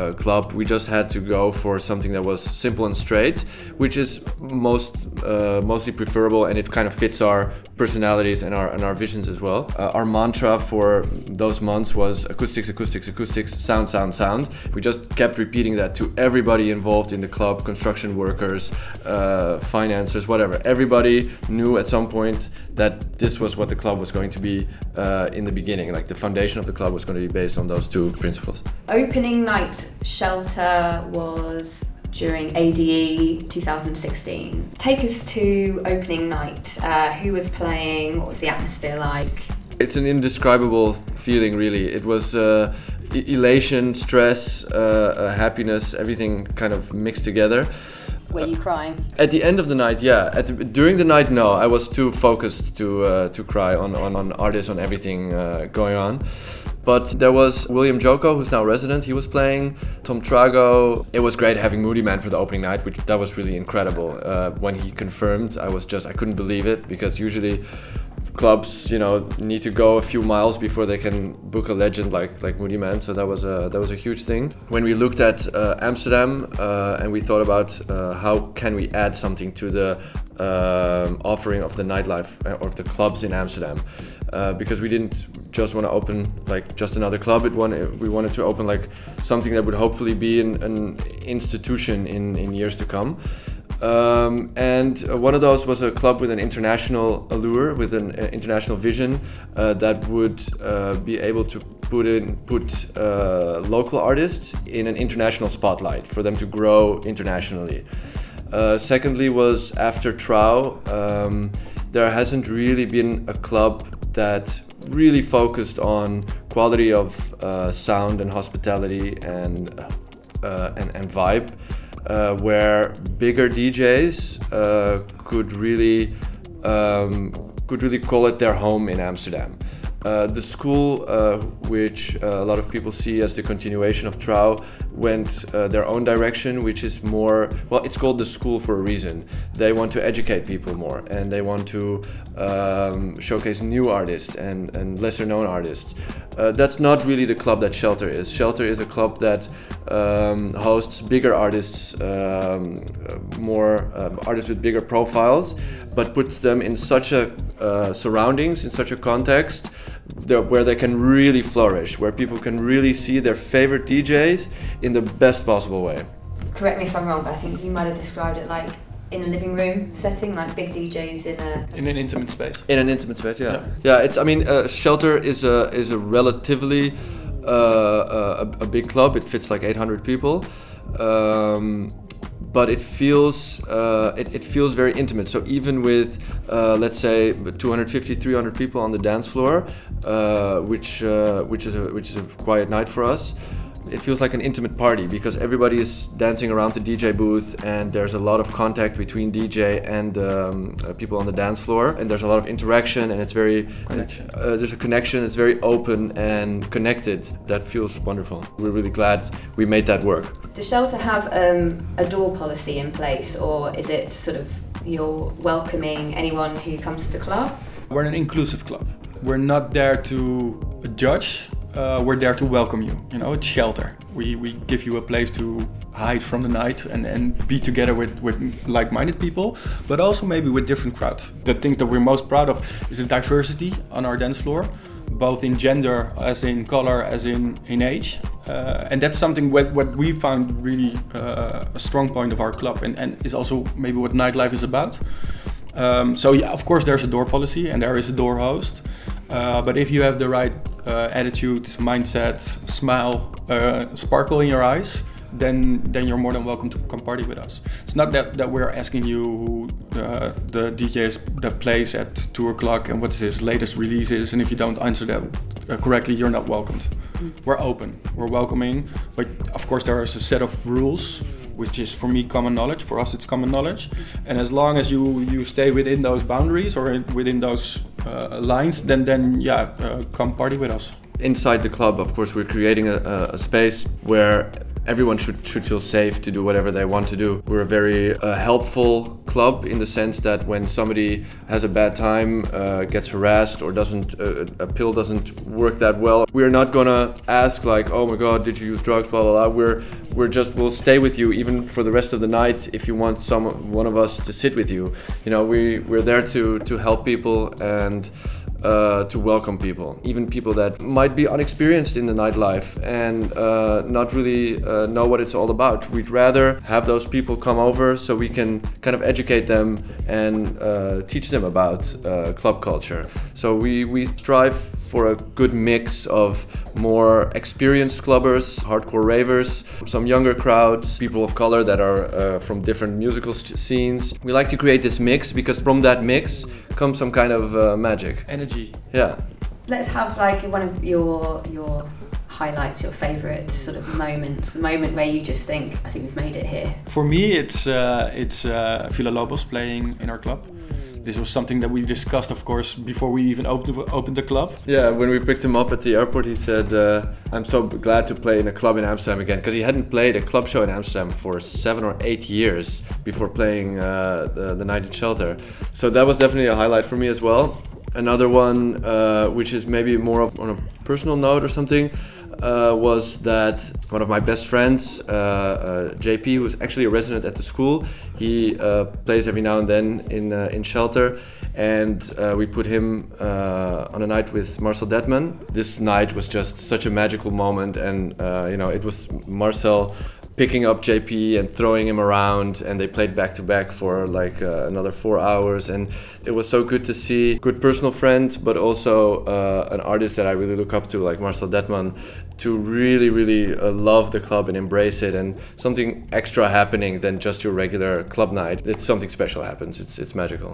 Uh, club. We just had to go for something that was simple and straight, which is most uh, mostly preferable, and it kind of fits our personalities and our and our visions as well. Uh, our mantra for those months was acoustics, acoustics, acoustics, sound, sound, sound. We just kept repeating that to everybody involved in the club: construction workers, uh, financiers, whatever. Everybody knew at some point that this was what the club was going to be uh, in the beginning. Like, the foundation of the club was going to be based on those two principles. Opening night Shelter was during A D E twenty sixteen. Take us to opening night. Uh, who was playing? What was the atmosphere like? It's an indescribable feeling, really. It was uh, elation, stress, uh, happiness, everything kind of mixed together. Were you crying? At the end of the night, yeah. At the, during the night, no. I was too focused to uh, to cry on, on, on artists, on everything uh, going on. But there was William Joko, who's now Resident. He was playing Tom Trago. It was great having Moody Man for the opening night, which that was really incredible. Uh, when he confirmed, I was just, I couldn't believe it, because usually clubs, you know, need to go a few miles before they can book a legend like like Moody Man. So that was a that was a huge thing. When we looked at uh, Amsterdam uh, and we thought about uh, how can we add something to the um, offering of the nightlife or of the clubs in Amsterdam, uh, because we didn't just want to open like just another club. It wanted, we wanted to open like something that would hopefully be an, an institution in in years to come. Um, and uh, one of those was a club with an international allure, with an uh, international vision uh, that would uh, be able to put in put uh, local artists in an international spotlight for them to grow internationally. Uh, secondly, was after Trau, um, there hasn't really been a club that really focused on quality of uh, sound and hospitality and uh, and, and vibe. Uh, where bigger D Js uh, could really um, could really call it their home in Amsterdam. Uh, the school, uh, which uh, a lot of people see as the continuation of Trau, went uh, their own direction, which is more, well, it's called the school for a reason. They want to educate people more, and they want to um, showcase new artists and, and lesser known artists. Uh, that's not really the club that Shelter is. Shelter is a club that um, hosts bigger artists, um, more um, artists with bigger profiles, but puts them in such a uh, surroundings, in such a context where they can really flourish, where people can really see their favorite D Js in the best possible way. Correct me if I'm wrong, but I think you might have described it like in a living room setting, like big D Js in a in an intimate space. In an intimate space, yeah, yeah. yeah it's I mean, uh, Shelter is a is a relatively uh, a, a big club. It fits like eight hundred people. Um, But it feels uh, it, it feels very intimate. So even with uh, let's say two hundred fifty, three hundred people on the dance floor, uh, which uh, which is a, which is a quiet night for us, it feels like an intimate party because everybody is dancing around the D J booth, and there's a lot of contact between D J and um, uh, people on the dance floor, and there's a lot of interaction, and it's very connection. Uh, there's a connection. It's very open and connected. That feels wonderful. We're really glad we made that work. Does Shelter have um, a door policy in place, or is it sort of you're welcoming anyone who comes to the club? We're an inclusive club. We're not there to judge. Uh, we're there to welcome you. You know, it's Shelter. We we give you a place to hide from the night and, and be together with, with like-minded people, but also maybe with different crowds. The thing that we're most proud of is the diversity on our dance floor, both in gender, as in color, as in, in age. Uh, and that's something what, what we found really uh, a strong point of our club, and, and is also maybe what nightlife is about. Um, so yeah, of course there's a door policy and there is a door host. Uh, but if you have the right uh, attitude, mindset, smile, uh, sparkle in your eyes, then then you're more than welcome to come party with us. It's not that, that we're asking you uh, the D Js that plays at two o'clock and what is his latest release is, and if you don't answer that uh, correctly, you're not welcomed. Mm. We're open, we're welcoming, but of course there is a set of rules which is for me common knowledge. For us, it's common knowledge. And as long as you you stay within those boundaries or in, within those uh, lines, then then yeah, uh, come party with us. Inside the club, of course, we're creating a, a space where everyone should should feel safe to do whatever they want to do. We're a very uh, helpful club in the sense that when somebody has a bad time, uh, gets harassed, or doesn't uh, a pill doesn't work that well, we're not gonna ask like, oh my god, did you use drugs, blah blah blah. We're we're just we'll stay with you even for the rest of the night if you want some one of us to sit with you. You know, we we're there to to help people and. Uh, to welcome people, even people that might be unexperienced in the nightlife and uh, not really uh, know what it's all about. We'd rather have those people come over so we can kind of educate them and uh, teach them about uh, club culture. So we, we strive for a good mix of more experienced clubbers, hardcore ravers, some younger crowds, people of color that are uh, from different musical st- scenes. We like to create this mix because from that mix comes some kind of uh, magic. Energy. Yeah. Let's have like one of your your highlights, your favorite sort of moments, a moment where you just think, I think we've made it here. For me, it's uh, it's uh, Villa Lobos playing in our club. This was something that we discussed, of course, before we even opened, opened the club. Yeah, when we picked him up at the airport, he said, uh, I'm so glad to play in a club in Amsterdam again, because he hadn't played a club show in Amsterdam for seven or eight years before playing uh, the, the night in Shelter. So that was definitely a highlight for me as well. Another one, uh, which is maybe more of on a personal note or something, Uh, was that one of my best friends, uh, uh, J P, who's actually a resident at the school. He uh, plays every now and then in uh, in Shelter, and uh, we put him uh, on a night with Marcel Detman. This night was just such a magical moment, and uh, you know, it was Marcel picking up J P and throwing him around, and they played back to back for like uh, another four hours, and it was so good to see. Good personal friend, but also uh, an artist that I really look up to, like Marcel Detman, to really, really uh, love the club and embrace it, and something extra happening than just your regular club night. It's something special happens, it's it's magical.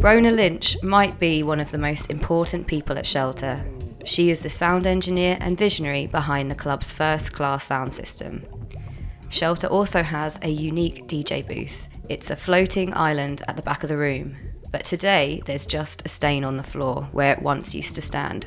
Brona Lynch might be one of the most important people at Shelter. She is the sound engineer and visionary behind the club's first-class sound system. Shelter also has a unique D J booth. It's a floating island at the back of the room, but today there's just a stain on the floor where it once used to stand.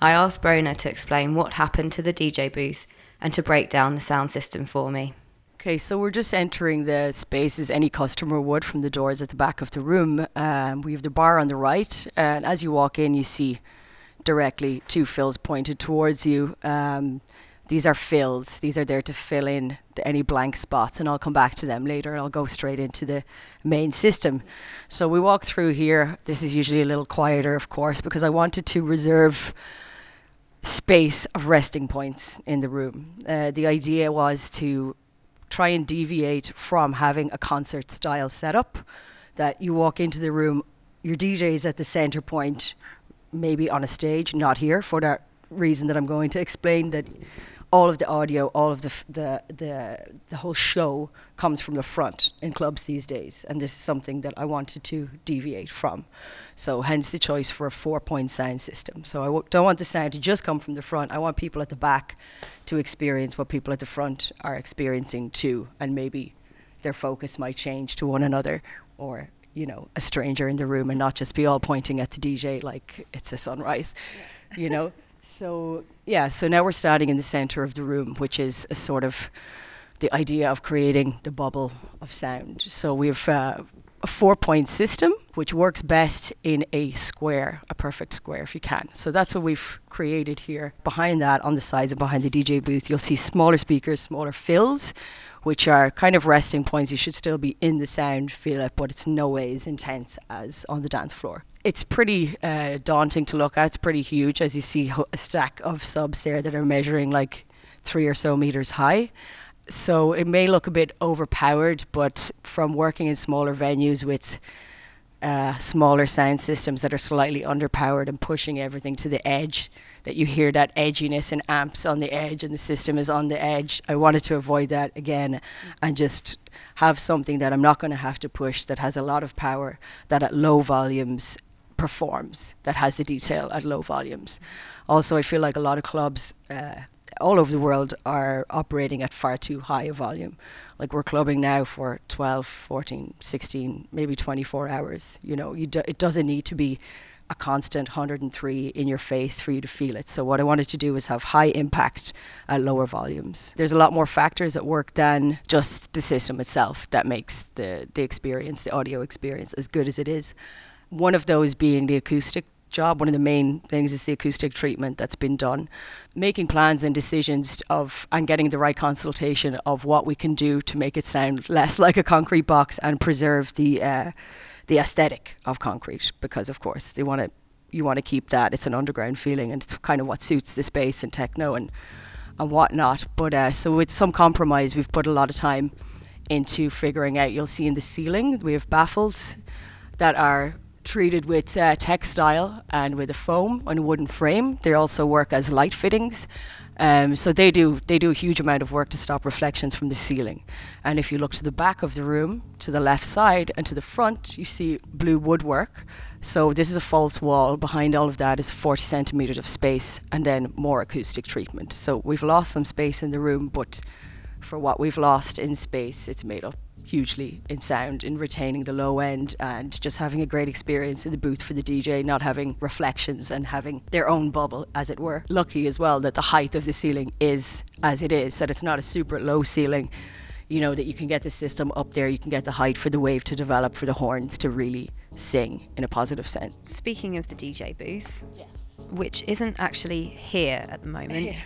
I asked Brona to explain what happened to the D J booth and to break down the sound system for me. Okay, so we're just entering the space as any customer would from the doors at the back of the room. Um, we have the bar on the right, and as you walk in, you see directly two fills pointed towards you. Um, these are fills. These are there to fill in the, any blank spots, and I'll come back to them later, and I'll go straight into the main system. So we walk through here. This is usually a little quieter, of course, because I wanted to reserve space of resting points in the room. Uh, the idea was to try and deviate from having a concert style setup, that you walk into the room, your D J is at the center point, maybe on a stage, not here, for that reason that I'm going to explain, that all of the audio, all of the f- the, the the whole show comes from the front in clubs these days, and this is something that I wanted to deviate from. So hence the choice for a four-point sound system. So I w- don't want the sound to just come from the front. I want people at the back to experience what people at the front are experiencing too, and maybe their focus might change to one another, or you know, a stranger in the room, and not just be all pointing at the D J like it's a sunrise, yeah. You know. So yeah, so now we're starting in the center of the room, which is a sort of the idea of creating the bubble of sound. So we have uh, a four-point system, which works best in a square, a perfect square if you can. So that's what we've created here. Behind that, on the sides and behind the D J booth, you'll see smaller speakers, smaller fills, which are kind of resting points. You should still be in the sound, feel it, but it's no way as intense as on the dance floor. It's pretty uh, daunting to look at. It's pretty huge, as you see a stack of subs there that are measuring like three or so meters high. So it may look a bit overpowered, but from working in smaller venues with uh, smaller sound systems that are slightly underpowered and pushing everything to the edge, that you hear that edginess and amps on the edge and the system is on the edge. I wanted to avoid that again and just have something that I'm not going to have to push, that has a lot of power, that at low volumes performs, that has the detail at low volumes. Also, I feel like a lot of clubs uh, all over the world are operating at far too high a volume. Like, we're clubbing now for twelve, fourteen, sixteen, maybe twenty-four hours. You know, you do, it doesn't need to be a constant one hundred and three in your face for you to feel it. So what I wanted to do was have high impact at lower volumes. There's a lot more factors at work than just the system itself that makes the, the experience, the audio experience, as good as it is. One of those being the acoustic job. One of the main things is the acoustic treatment that's been done. Making plans and decisions of and getting the right consultation of what we can do to make it sound less like a concrete box and preserve the uh, the aesthetic of concrete, because of course they want to you want to keep that. It's an underground feeling, and it's kind of what suits the space and techno and and whatnot. But uh, so with some compromise, we've put a lot of time into figuring out. You'll see in the ceiling we have baffles that are treated with uh, textile and with a foam on a wooden frame. They also work as light fittings. Um, so they do they do a huge amount of work to stop reflections from the ceiling. And if you look to the back of the room, to the left side and to the front, you see blue woodwork. So this is a false wall. Behind all of that is forty centimeters of space and then more acoustic treatment. So we've lost some space in the room, but for what we've lost in space, it's made up hugely in sound, in retaining the low end and just having a great experience in the booth for the D J, not having reflections and having their own bubble, as it were. Lucky as well that the height of the ceiling is as it is, that it's not a super low ceiling, you know, that you can get the system up there, you can get the height for the wave to develop, for the horns to really sing in a positive sense. Speaking of the D J booth, yeah. which isn't actually here at the moment, yeah.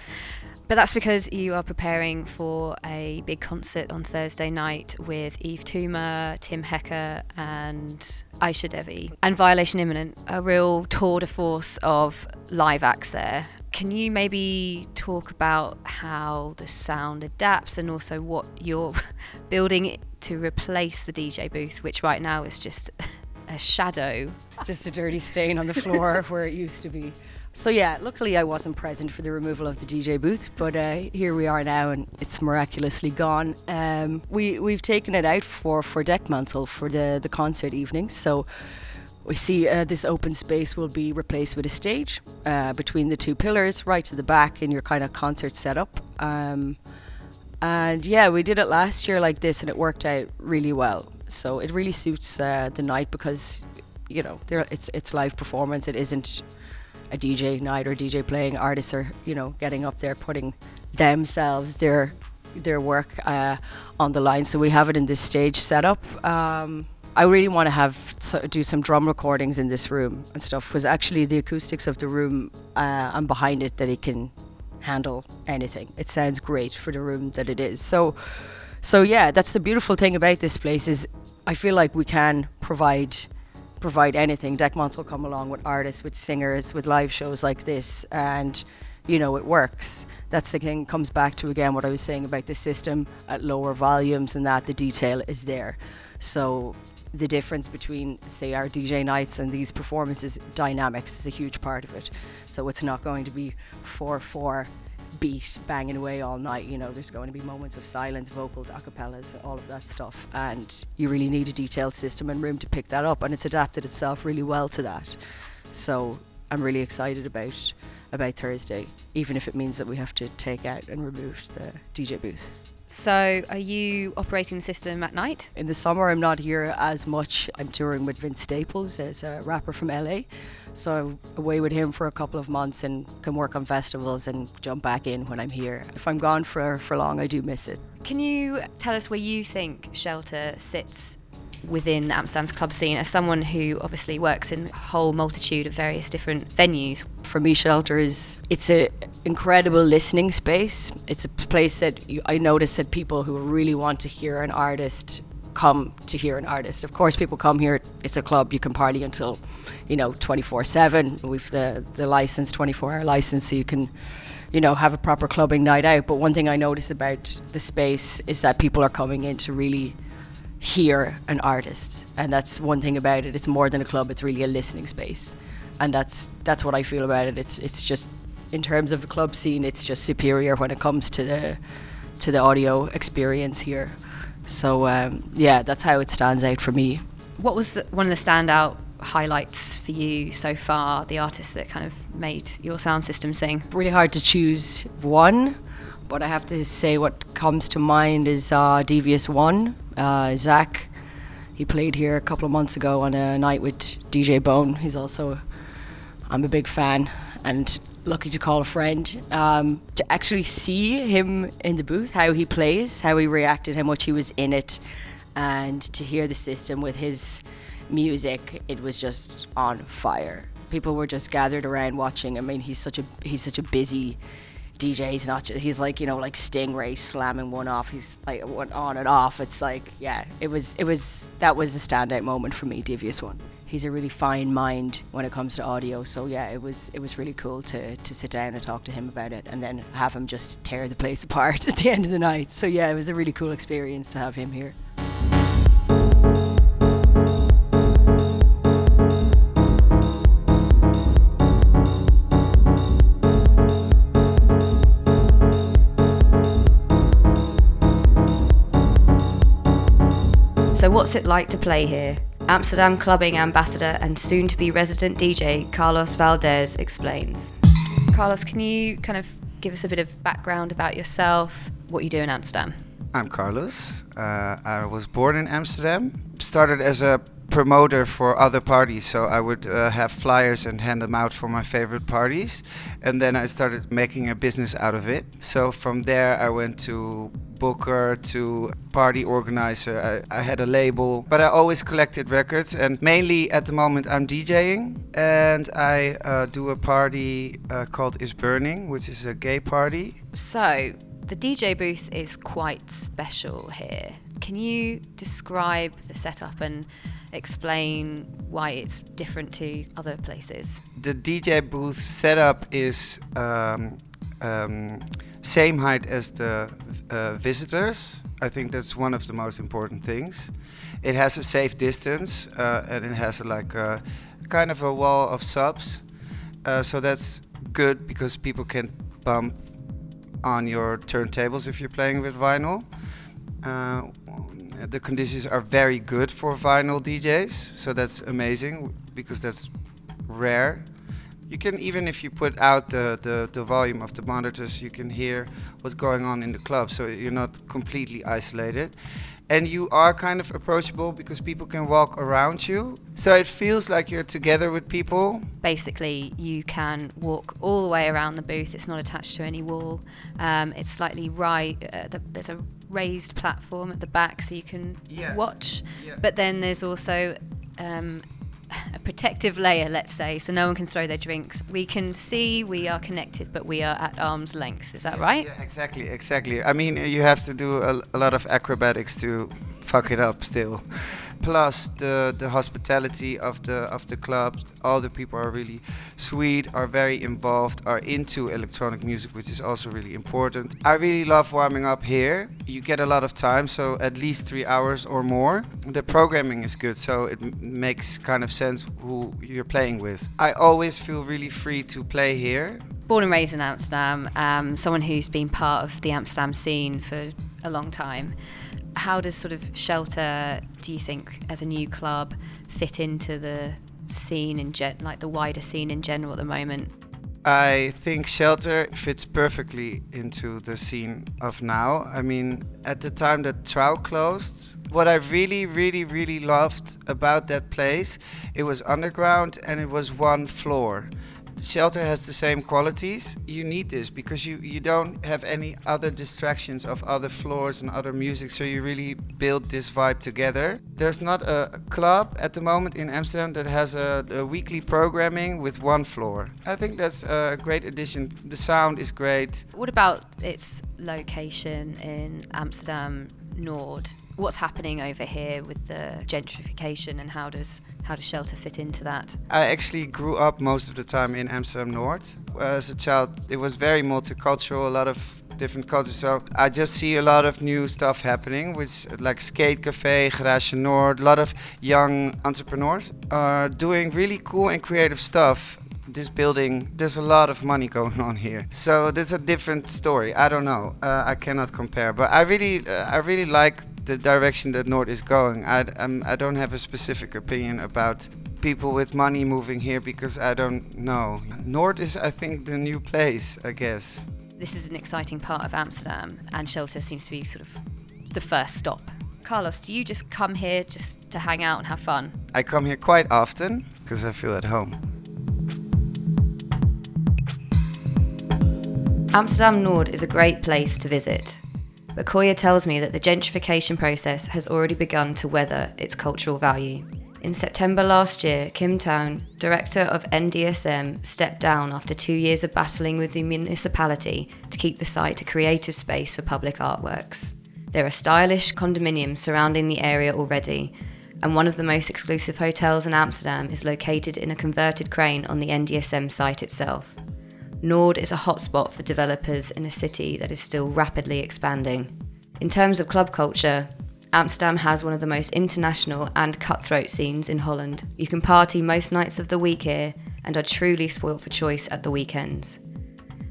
But that's because you are preparing for a big concert on Thursday night with Eve Toomer, Tim Hecker and Aisha Devi and Violation Imminent, a real tour de force of live acts there. Can you maybe talk about how the sound adapts and also what you're building to replace the D J booth, which right now is just a shadow? Just a dirty stain on the floor where it used to be. So yeah, luckily I wasn't present for the removal of the D J booth, but uh, here we are now and it's miraculously gone. Um, we, we've taken it out for, for Dekmantel for the, the concert evening. So we see uh, this open space will be replaced with a stage uh, between the two pillars, right to the back in your kind of concert setup. Um, and yeah, we did it last year like this and it worked out really well. So it really suits uh, the night because, you know, there, it's, it's live performance, it isn't a D J night or D J playing. Artists are, you know, getting up there, putting themselves, their their work uh, on the line. So we have it in this stage setup. Um, I really want to have so, do some drum recordings in this room and stuff, because actually the acoustics of the room uh, and behind it that it can handle anything. It sounds great for the room that it is. So, so yeah, that's the beautiful thing about this place is I feel like we can provide. provide anything. Dekmantel will come along with artists, with singers, with live shows like this, and you know it works. That's the thing, comes back to again what I was saying about the system at lower volumes and that the detail is there. So the difference between say our D J nights and these performances, dynamics is a huge part of it. So it's not going to be four four beat banging away all night, you know, there's going to be moments of silence, vocals, acapellas, all of that stuff, and you really need a detailed system and room to pick that up, and it's adapted itself really well to that. So I'm really excited about about Thursday, even if it means that we have to take out and remove the D J booth. So are you operating the system at night? In the summer I'm not here as much. I'm touring with Vince Staples as a rapper from L A. So I'm away with him for a couple of months and can work on festivals and jump back in when I'm here. If I'm gone for, for long, I do miss it. Can you tell us where you think Shelter sits within Amsterdam's club scene, as someone who obviously works in a whole multitude of various different venues? For me, Shelter is, it's an incredible listening space. It's a place that you, I notice that people who really want to hear an artist come to hear an artist. Of course people come here, it's a club, you can party until, you know, twenty-four seven. We've the, the license, twenty-four hour license, so you can, you know, have a proper clubbing night out. But one thing I notice about the space is that people are coming in to really hear an artist. And that's one thing about it, it's more than a club, it's really a listening space. And that's that's what I feel about it. It's it's just, in terms of the club scene, it's just superior when it comes to the to the audio experience here. So um, yeah, that's how it stands out for me. What was one of the standout highlights for you so far, the artists that kind of made your sound system sing? Really hard to choose one, but I have to say what comes to mind is uh, D V S one, uh, Zach. He played here a couple of months ago on a night with D J Bone. He's also, I'm a big fan and lucky to call a friend. Um, to actually see him in the booth, how he plays, how he reacted, how much he was in it, and to hear the system with his music, it was just on fire. People were just gathered around watching. I mean, he's such a he's such a busy D J. He's not just, he's like, you know, like Stingray slamming one off. He's like one on and off. It's like, yeah, it was it was that was a standout moment for me, D V S one. He's a really fine mind when it comes to audio. So yeah, it was it was really cool to to sit down and talk to him about it, and then have him just tear the place apart at the end of the night. So yeah, it was a really cool experience to have him here. So what's it like to play here? Amsterdam clubbing ambassador and soon-to-be resident D J Carlos Valdez explains. Carlos, can you kind of give us a bit of background about yourself, what you do in Amsterdam? I'm Carlos. Uh, I was born in Amsterdam. Started as a promoter for other parties, so I would uh, have flyers and hand them out for my favorite parties. And then I started making a business out of it. So from there I went to booker to party organizer. I, I had a label, but I always collected records, and mainly at the moment I'm DJing, and I uh, do a party uh, called Is Burning, which is a gay party. So the D J booth is quite special here. Can you describe the setup and explain why it's different to other places? The D J booth setup is um, um, same height as the uh, visitors. I think that's one of the most important things. It has a safe distance, uh, and it has a, like a kind of a wall of subs, uh, so that's good because people can bump on your turntables if you're playing with vinyl. Uh, the conditions are very good for vinyl D Js, so that's amazing because that's rare. You can, even if you put out the, the, the volume of the monitors, you can hear what's going on in the club, so you're not completely isolated. And you are kind of approachable because people can walk around you, so it feels like you're together with people. Basically, you can walk all the way around the booth. It's not attached to any wall. Um, it's slightly right. Uh, the, there's a raised platform at the back, so you can yeah. watch. Yeah. But then there's also Um, a protective layer, let's say, so no one can throw their drinks. We can see we are connected, but we are at arm's length. Is that yeah, right? Yeah, exactly, exactly. I mean, you have to do a, a lot of acrobatics to fuck it up still. Plus the, the hospitality of the of the club. All the people are really sweet, are very involved, are into electronic music, which is also really important. I really love warming up here. You get a lot of time, so at least three hours or more. The programming is good, so it m- makes kind of sense who you're playing with. I always feel really free to play here. Born and raised in Amsterdam, um, someone who's been part of the Amsterdam scene for a long time. How does sort of Shelter, do you think, as a new club, fit into the scene in gen- like the wider scene in general at the moment? I think Shelter fits perfectly into the scene of now. I mean, at the time that Trouw closed, what I really, really, really loved about that place, it was underground and it was one floor. Shelter has the same qualities. You need this because you, you don't have any other distractions of other floors and other music, so you really build this vibe together. There's not a club at the moment in Amsterdam that has a, a weekly programming with one floor. I think that's a great addition. The sound is great. What about its location in Amsterdam Noord? What's happening over here with the gentrification, and how does how does Shelter fit into that? I actually grew up most of the time in Amsterdam Noord. As a child, it was very multicultural, a lot of different cultures. So I just see a lot of new stuff happening, which like Skate Cafe, Garage Noord. A lot of young entrepreneurs are doing really cool and creative stuff. This building, there's a lot of money going on here, so there's a different story. I don't know. Uh, I cannot compare, but I really, uh, I really like the direction that Noord is going. I, um, I don't have a specific opinion about people with money moving here because I don't know. Noord is, I think, the new place, I guess. This is an exciting part of Amsterdam, and Shelter seems to be sort of the first stop. Carlos, do you just come here just to hang out and have fun? I come here quite often because I feel at home. Amsterdam Noord is a great place to visit, but Collier tells me that the gentrification process has already begun to weather its cultural value. In September last year, Kim Town, director of N D S M, stepped down after two years of battling with the municipality to keep the site a creative space for public artworks. There are stylish condominiums surrounding the area already, and one of the most exclusive hotels in Amsterdam is located in a converted crane on the N D S M site itself. Noord is a hotspot for developers in a city that is still rapidly expanding. In terms of club culture, Amsterdam has one of the most international and cutthroat scenes in Holland. You can party most nights of the week here and are truly spoilt for choice at the weekends.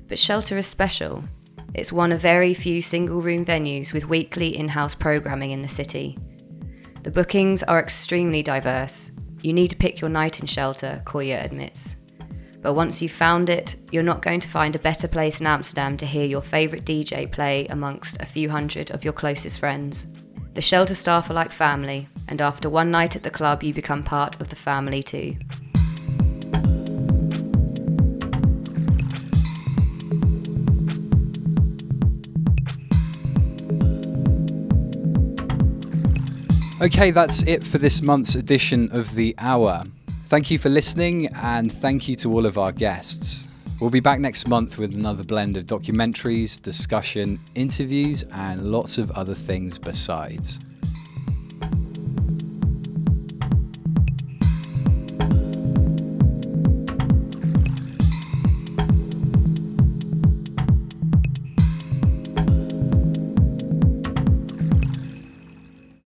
But Shelter is special. It's one of very few single-room venues with weekly in-house programming in the city. The bookings are extremely diverse. You need to pick your night in Shelter, Collier admits. But once you've found it, you're not going to find a better place in Amsterdam to hear your favourite D J play amongst a few hundred of your closest friends. The Shelter staff are like family, and after one night at the club, you become part of the family too. Okay, that's it for this month's edition of The Hour. Thank you for listening, and thank you to all of our guests. We'll be back next month with another blend of documentaries, discussion, interviews, and lots of other things besides.